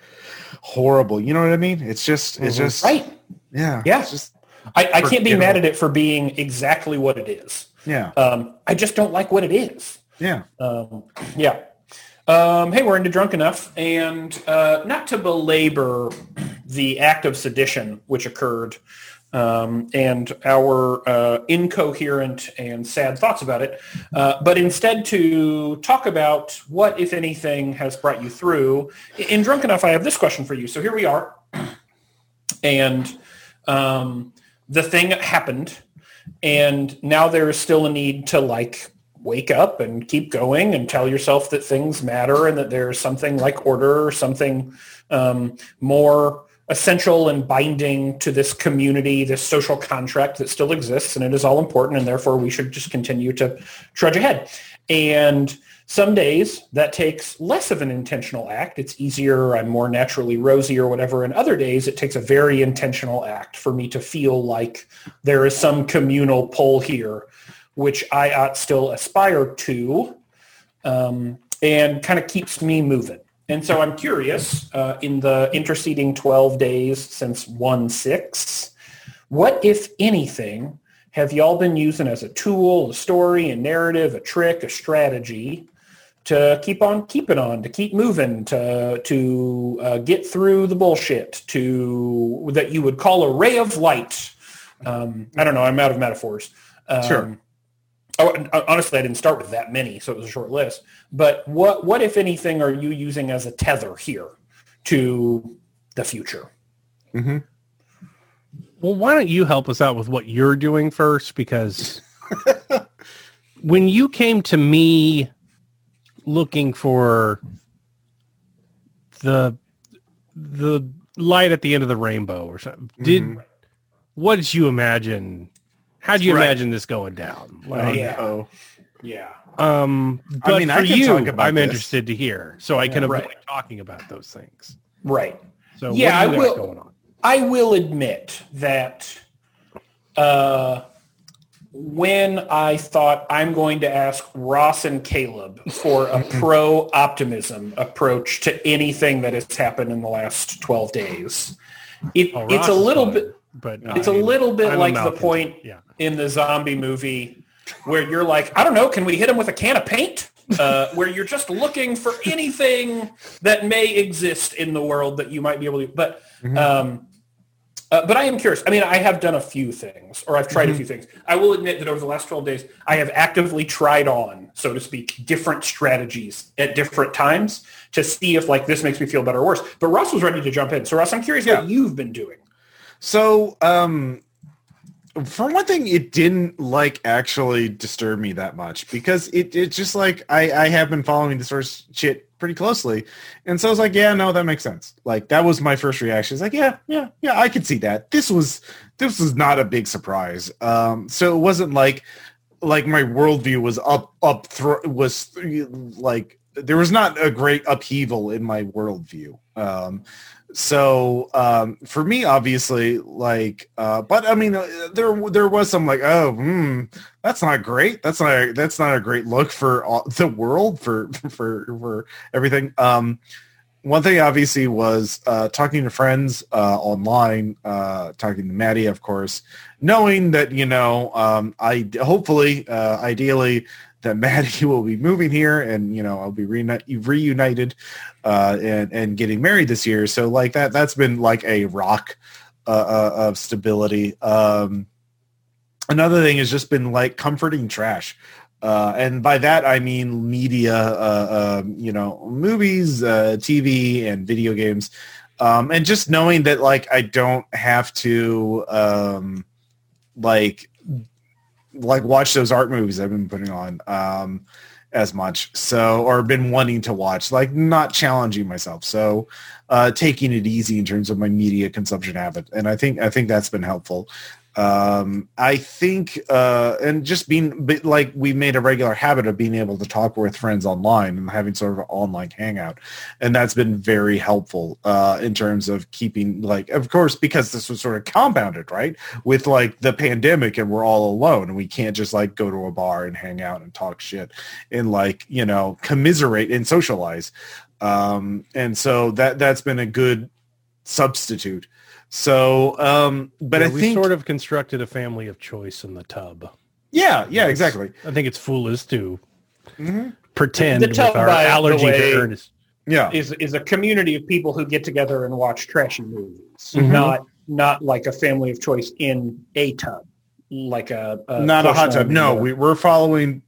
horrible. You know what I mean? It's just mm-hmm. it's just right. Yeah. Yeah. It's just, I, I can't be mad at it for being exactly what it is. Yeah. Um, I just don't like what it is. Yeah. Um, yeah. Um, hey, we're into Drunk Enough. And uh, not to belabor the act of sedition which occurred um, and our uh, incoherent and sad thoughts about it, uh, but instead to talk about what, if anything, has brought you through. In Drunk Enough, I have this question for you. So here we are. And um, the thing happened. And now there is still a need to, like, wake up and keep going and tell yourself that things matter and that there's something like order or something um, more essential and binding to this community, this social contract that still exists, and it is all important, and therefore we should just continue to trudge ahead. And some days that takes less of an intentional act. It's easier, I'm more naturally rosy or whatever, and other days it takes a very intentional act for me to feel like there is some communal pull here which I ought still aspire to, um, and kind of keeps me moving. And so I'm curious, uh, in the interceding twelve days since one six, what, if anything, have y'all been using as a tool, a story, a narrative, a trick, a strategy to keep on keeping on, to keep moving, to to uh, get through the bullshit, to that you would call a ray of light? Um, I don't know. I'm out of metaphors. Um, sure. Oh, honestly, I didn't start with that many, so it was a short list. But what, what if anything, are you using as a tether here to the future? Mm-hmm. Well, why don't you help us out with what you're doing first? Because when you came to me looking for the the light at the end of the rainbow or something, did mm-hmm. what did you imagine? How do you right. imagine this going down? Like, yeah. yeah. Um, but I mean, for I can you, talk about I'm this. interested to hear, so I yeah, can avoid right. talking about those things. Right. So yeah, what I will, going on? I will admit that uh, when I thought I'm going to ask Ross and Caleb for a pro-optimism approach to anything that has happened in the last twelve days. It, oh, it's a little bit, but no, it's I mean, a little bit I'm like the point yeah. in the zombie movie where you're like, I don't know, can we hit him with a can of paint? Uh, where you're just looking for anything that may exist in the world that you might be able to, but, mm-hmm. um, uh, but I am curious. I mean, I have done a few things, or I've tried mm-hmm. a few things. I will admit that over the last twelve days, I have actively tried on, so to speak, different strategies at different times to see if like this makes me feel better or worse. But Ross was ready to jump in. So Ross, I'm curious yeah. what you've been doing. So, um, for one thing, it didn't like actually disturb me that much because it it's just like I, I have been following this sort of shit pretty closely. And so I was like, yeah, no, that makes sense. Like that was my first reaction. It's like, yeah, yeah, yeah, I could see that. This was this was not a big surprise. Um, so it wasn't like like my worldview was up up thro- was th- like there was not a great upheaval in my worldview. Um So um, for me, obviously, like, uh, but I mean, there there was some like, oh, mm, that's not great. That's not a, that's not a great look for all, the world for for for everything. Um, one thing obviously was uh, talking to friends uh, online, uh, talking to Maddie, of course, knowing that you know, um, I hopefully, uh, ideally. that Maddie will be moving here and, you know, I'll be reuni- reunited uh, and, and getting married this year. So like that, that's been like a rock uh, of stability. Um, another thing has just been like comforting trash. Uh, and by that, I mean media, uh, uh, you know, movies, uh, T V and video games. Um, and just knowing that like, I don't have to um, like, like watch those art movies I've been putting on um, as much. So, or been wanting to watch, like not challenging myself. So uh, taking it easy in terms of my media consumption habit. And I think, I think that's been helpful. Um, I think, uh, and just being like, we made a regular habit of being able to talk with friends online and having sort of an online hangout. And that's been very helpful, uh, in terms of keeping like, of course, because this was sort of compounded, right? With like the pandemic and we're all alone and we can't just like go to a bar and hang out and talk shit and like, you know, commiserate and socialize. Um, and so that, that's been a good substitute. So, um, but yeah, I we think we sort of constructed a family of choice in the tub. Yeah, yeah, exactly. I think it's foolish to mm-hmm. pretend the tub, with our by allergy the way, to earnest. Yeah, is is a community of people who get together and watch trashy movies, mm-hmm. not not like a family of choice in a tub, like a, a not a hot tub. No, we we're following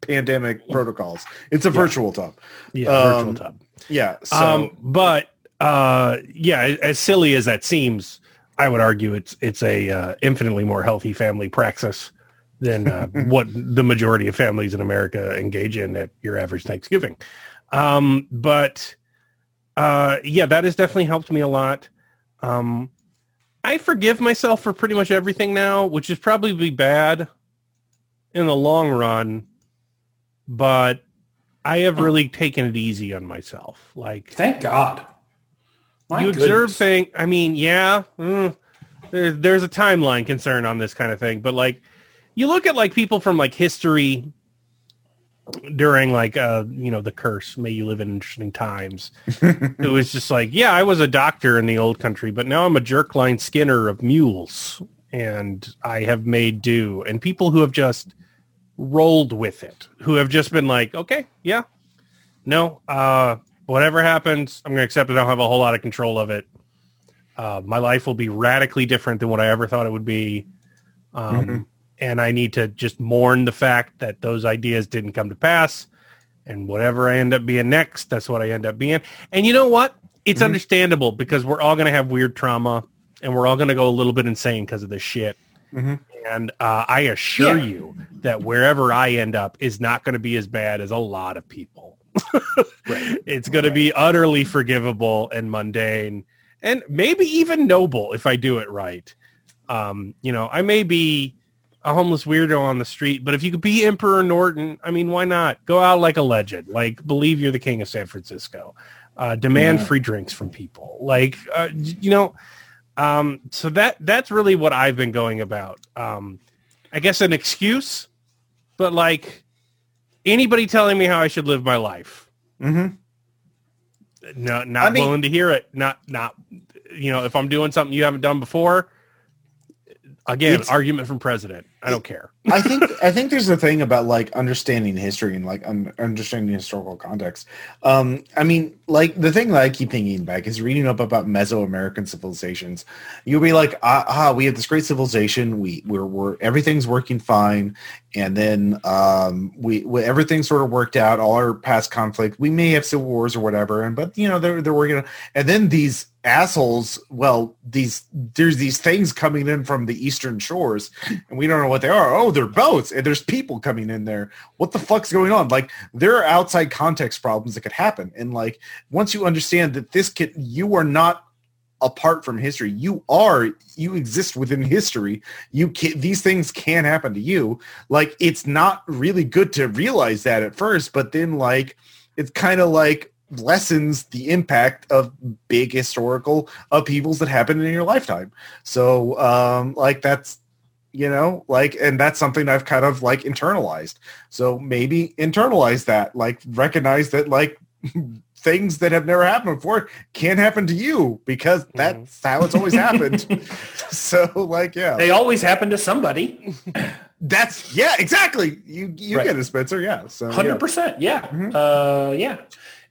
pandemic protocols. It's a yeah. virtual tub. Yeah, um, virtual tub. Yeah, so um, but. Uh, yeah, as silly as that seems, I would argue it's it's a uh, infinitely more healthy family praxis than uh, what the majority of families in America engage in at your average Thanksgiving. Um, but uh, yeah, that has definitely helped me a lot. Um, I forgive myself for pretty much everything now, which is probably bad in the long run, but I have really taken it easy on myself. Like, thank God. My you goodness. Observe things. I mean, yeah, mm, there, there's a timeline concern on this kind of thing. But like you look at like people from like history during like, uh, you know, the curse. May you live in interesting times. It was just like, yeah, I was a doctor in the old country, but now I'm a jerkline skinner of mules. And I have made do. And people who have just rolled with it, who have just been like, OK, yeah, no, uh. Whatever happens, I'm going to accept it. I don't have a whole lot of control of it. Uh, my life will be radically different than what I ever thought it would be. Um, mm-hmm. And I need to just mourn the fact that those ideas didn't come to pass. And whatever I end up being next, that's what I end up being. And you know what? It's mm-hmm. understandable because we're all going to have weird trauma and we're all going to go a little bit insane because of this shit. Mm-hmm. And uh, I assure yeah. you that wherever I end up is not going to be as bad as a lot of people. Right. It's going right. to be utterly forgivable and mundane and maybe even noble if I do it right. Um, you know, I may be a homeless weirdo on the street, but if you could be Emperor Norton, I mean, why not? Go out like a legend, like believe you're the king of San Francisco, uh, demand yeah. free drinks from people like, uh, you know, um, so that that's really what I've been going about. Um, I guess, an excuse, but like anybody telling me how I should live my life. Mm-hmm. No, not I mean, willing to hear it. Not, not, you know, if I'm doing something you haven't done before, again, argument from president. I don't care. I think, I think there's a thing about like understanding history and like um, understanding historical context. Um, I mean, like the thing that I keep thinking back is reading up about Mesoamerican civilizations. You'll be like, ah, ah we have this great civilization. We we're, we're everything's working fine. And then um, we, we, everything sort of worked out, all our past conflict. We may have civil wars or whatever. And, but you know, they're, they're working on, and then these assholes, well, these, there's these things coming in from the Eastern shores and we don't know what they are. Oh, they're boats and there's people coming in there. What the fuck's going on? Like, there are outside context problems that could happen. And like, once you understand that this kid, you are not apart from history. You are, you exist within history. You can, these things can happen to you. Like, it's not really good to realize that at first, but then like, it's kind of like, lessens the impact of big historical upheavals that happen in your lifetime. So um like that's, you know, like, and that's something I've kind of like internalized. So maybe internalize that, like recognize that like things that have never happened before can happen to you because that's how it's always happened. So like, yeah, they always happen to somebody. That's, yeah, exactly. You, you right. Get it, Spencer. Yeah. So one hundred percent. Yeah. Yeah. Mm-hmm. Uh, yeah.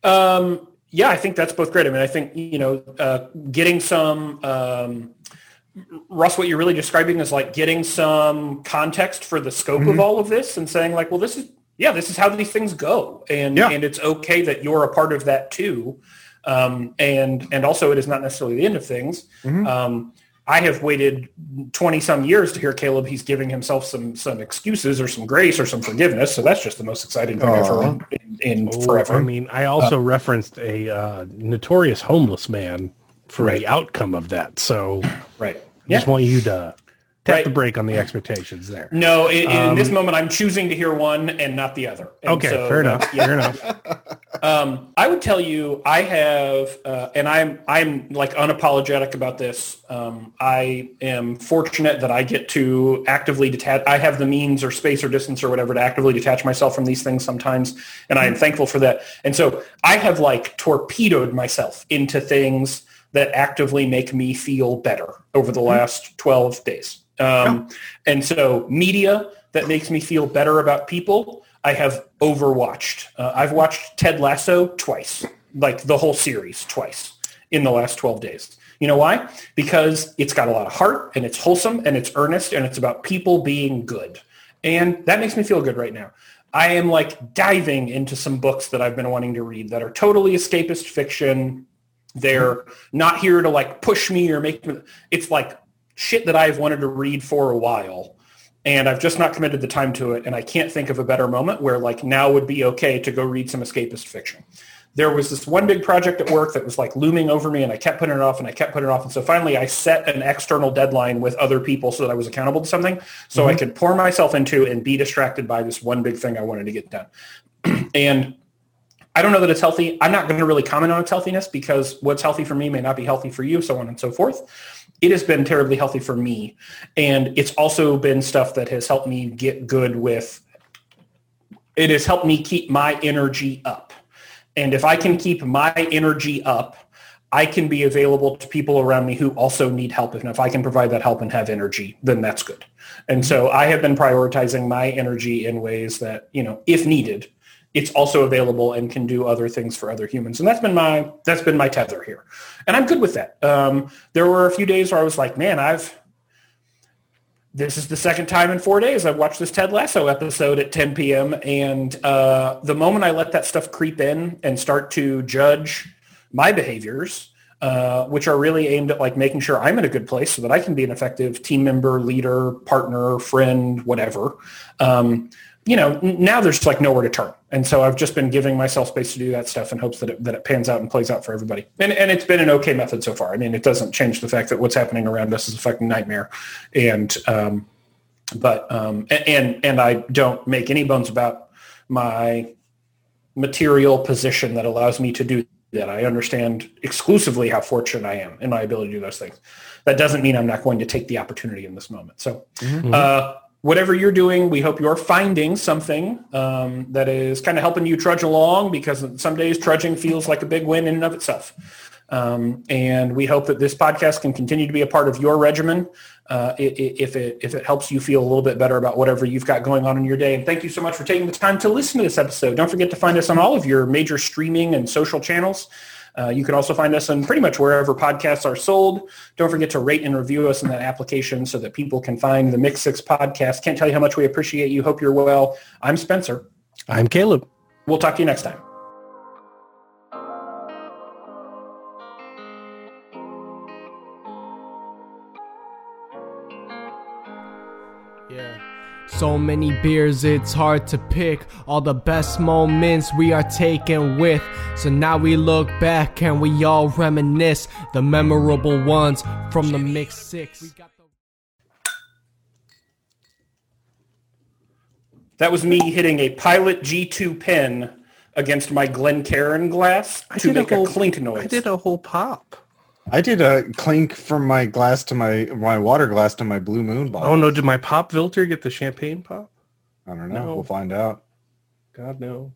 Um, yeah, I think that's both great. I mean, I think, you know, uh, getting some, um, Russ, what you're really describing is like getting some context for the scope mm-hmm. of all of this and saying like, well, this is, yeah, this is how these things go. And, yeah. and it's okay that you're a part of that too. Um, and, and also it is not necessarily the end of things. Mm-hmm. Um, I have waited twenty some years to hear Caleb. He's giving himself some, some excuses or some grace or some forgiveness. So that's just the most exciting thing I've heard in, in oh, forever. I mean, I also uh, referenced a uh, notorious homeless man for right. the outcome of that. So right. I yeah. just want you to tap right. the brake on the expectations there. No, in, um, in this moment, I'm choosing to hear one and not the other. And okay, so, fair enough. Yeah. Fair enough. Um, I would tell you, I have, uh, and I'm, I'm like unapologetic about this. Um, I am fortunate that I get to actively detach. I have the means or space or distance or whatever to actively detach myself from these things sometimes. And I am thankful for that. And so I have like torpedoed myself into things that actively make me feel better over the last twelve days. Um, yeah. And so media that makes me feel better about people. I have overwatched. Uh, I've watched Ted Lasso twice, like the whole series twice in the last twelve days. You know why? Because it's got a lot of heart and it's wholesome and it's earnest and it's about people being good. And that makes me feel good right now. I am like diving into some books that I've been wanting to read that are totally escapist fiction. They're not here to like push me or make me. It's like shit that I've wanted to read for a while. And I've just not committed the time to it. And I can't think of a better moment where like now would be okay to go read some escapist fiction. There was this one big project at work that was like looming over me and I kept putting it off and I kept putting it off. And so finally I set an external deadline with other people so that I was accountable to something so mm-hmm. I could pour myself into and be distracted by this one big thing I wanted to get done. And I don't know that it's healthy. I'm not going to really comment on its healthiness because what's healthy for me may not be healthy for you, so on and so forth. It has been terribly healthy for me. And it's also been stuff that has helped me get good with, it has helped me keep my energy up. And if I can keep my energy up, I can be available to people around me who also need help. And if I can provide that help and have energy, then that's good. And so I have been prioritizing my energy in ways that, you know, if needed, it's also available and can do other things for other humans. And that's been my, that's been my tether here. And I'm good with that. Um, there were a few days where I was like, man, I've, this is the second time in four days I've watched this Ted Lasso episode at ten p.m. And uh, the moment I let that stuff creep in and start to judge my behaviors, uh, which are really aimed at like making sure I'm in a good place so that I can be an effective team member, leader, partner, friend, whatever. Um, you know, now there's like nowhere to turn. And so I've just been giving myself space to do that stuff in hopes that it, that it pans out and plays out for everybody. And and it's been an okay method so far. I mean, it doesn't change the fact that what's happening around us is a fucking nightmare. And, um, but, um, and, and I don't make any bones about my material position that allows me to do that. I understand exclusively how fortunate I am in my ability to do those things. That doesn't mean I'm not going to take the opportunity in this moment. So, mm-hmm. uh, whatever you're doing, we hope you're finding something um, that is kind of helping you trudge along, because some days trudging feels like a big win in and of itself. Um, and we hope that this podcast can continue to be a part of your regimen uh, if it if it helps you feel a little bit better about whatever you've got going on in your day. And thank you so much for taking the time to listen to this episode. Don't forget to find us on all of your major streaming and social channels. Uh, you can also find us on pretty much wherever podcasts are sold. Don't forget to rate and review us in that application so that people can find the Mix Six podcast. Can't tell you how much we appreciate you. Hope you're well. I'm Spencer. I'm Caleb. We'll talk to you next time. So many beers, it's hard to pick all the best moments we are taken with. So now we look back and we all reminisce the memorable ones from the Mix Six. That was me hitting a Pilot G two pen against my Glencairn glass I to make a, whole, a clink noise. I did a whole pop. I did a clink from my glass to my my water glass to my Blue Moon bottle. Oh no, did my pop filter get the champagne pop? I don't know. No. We'll find out. God, no.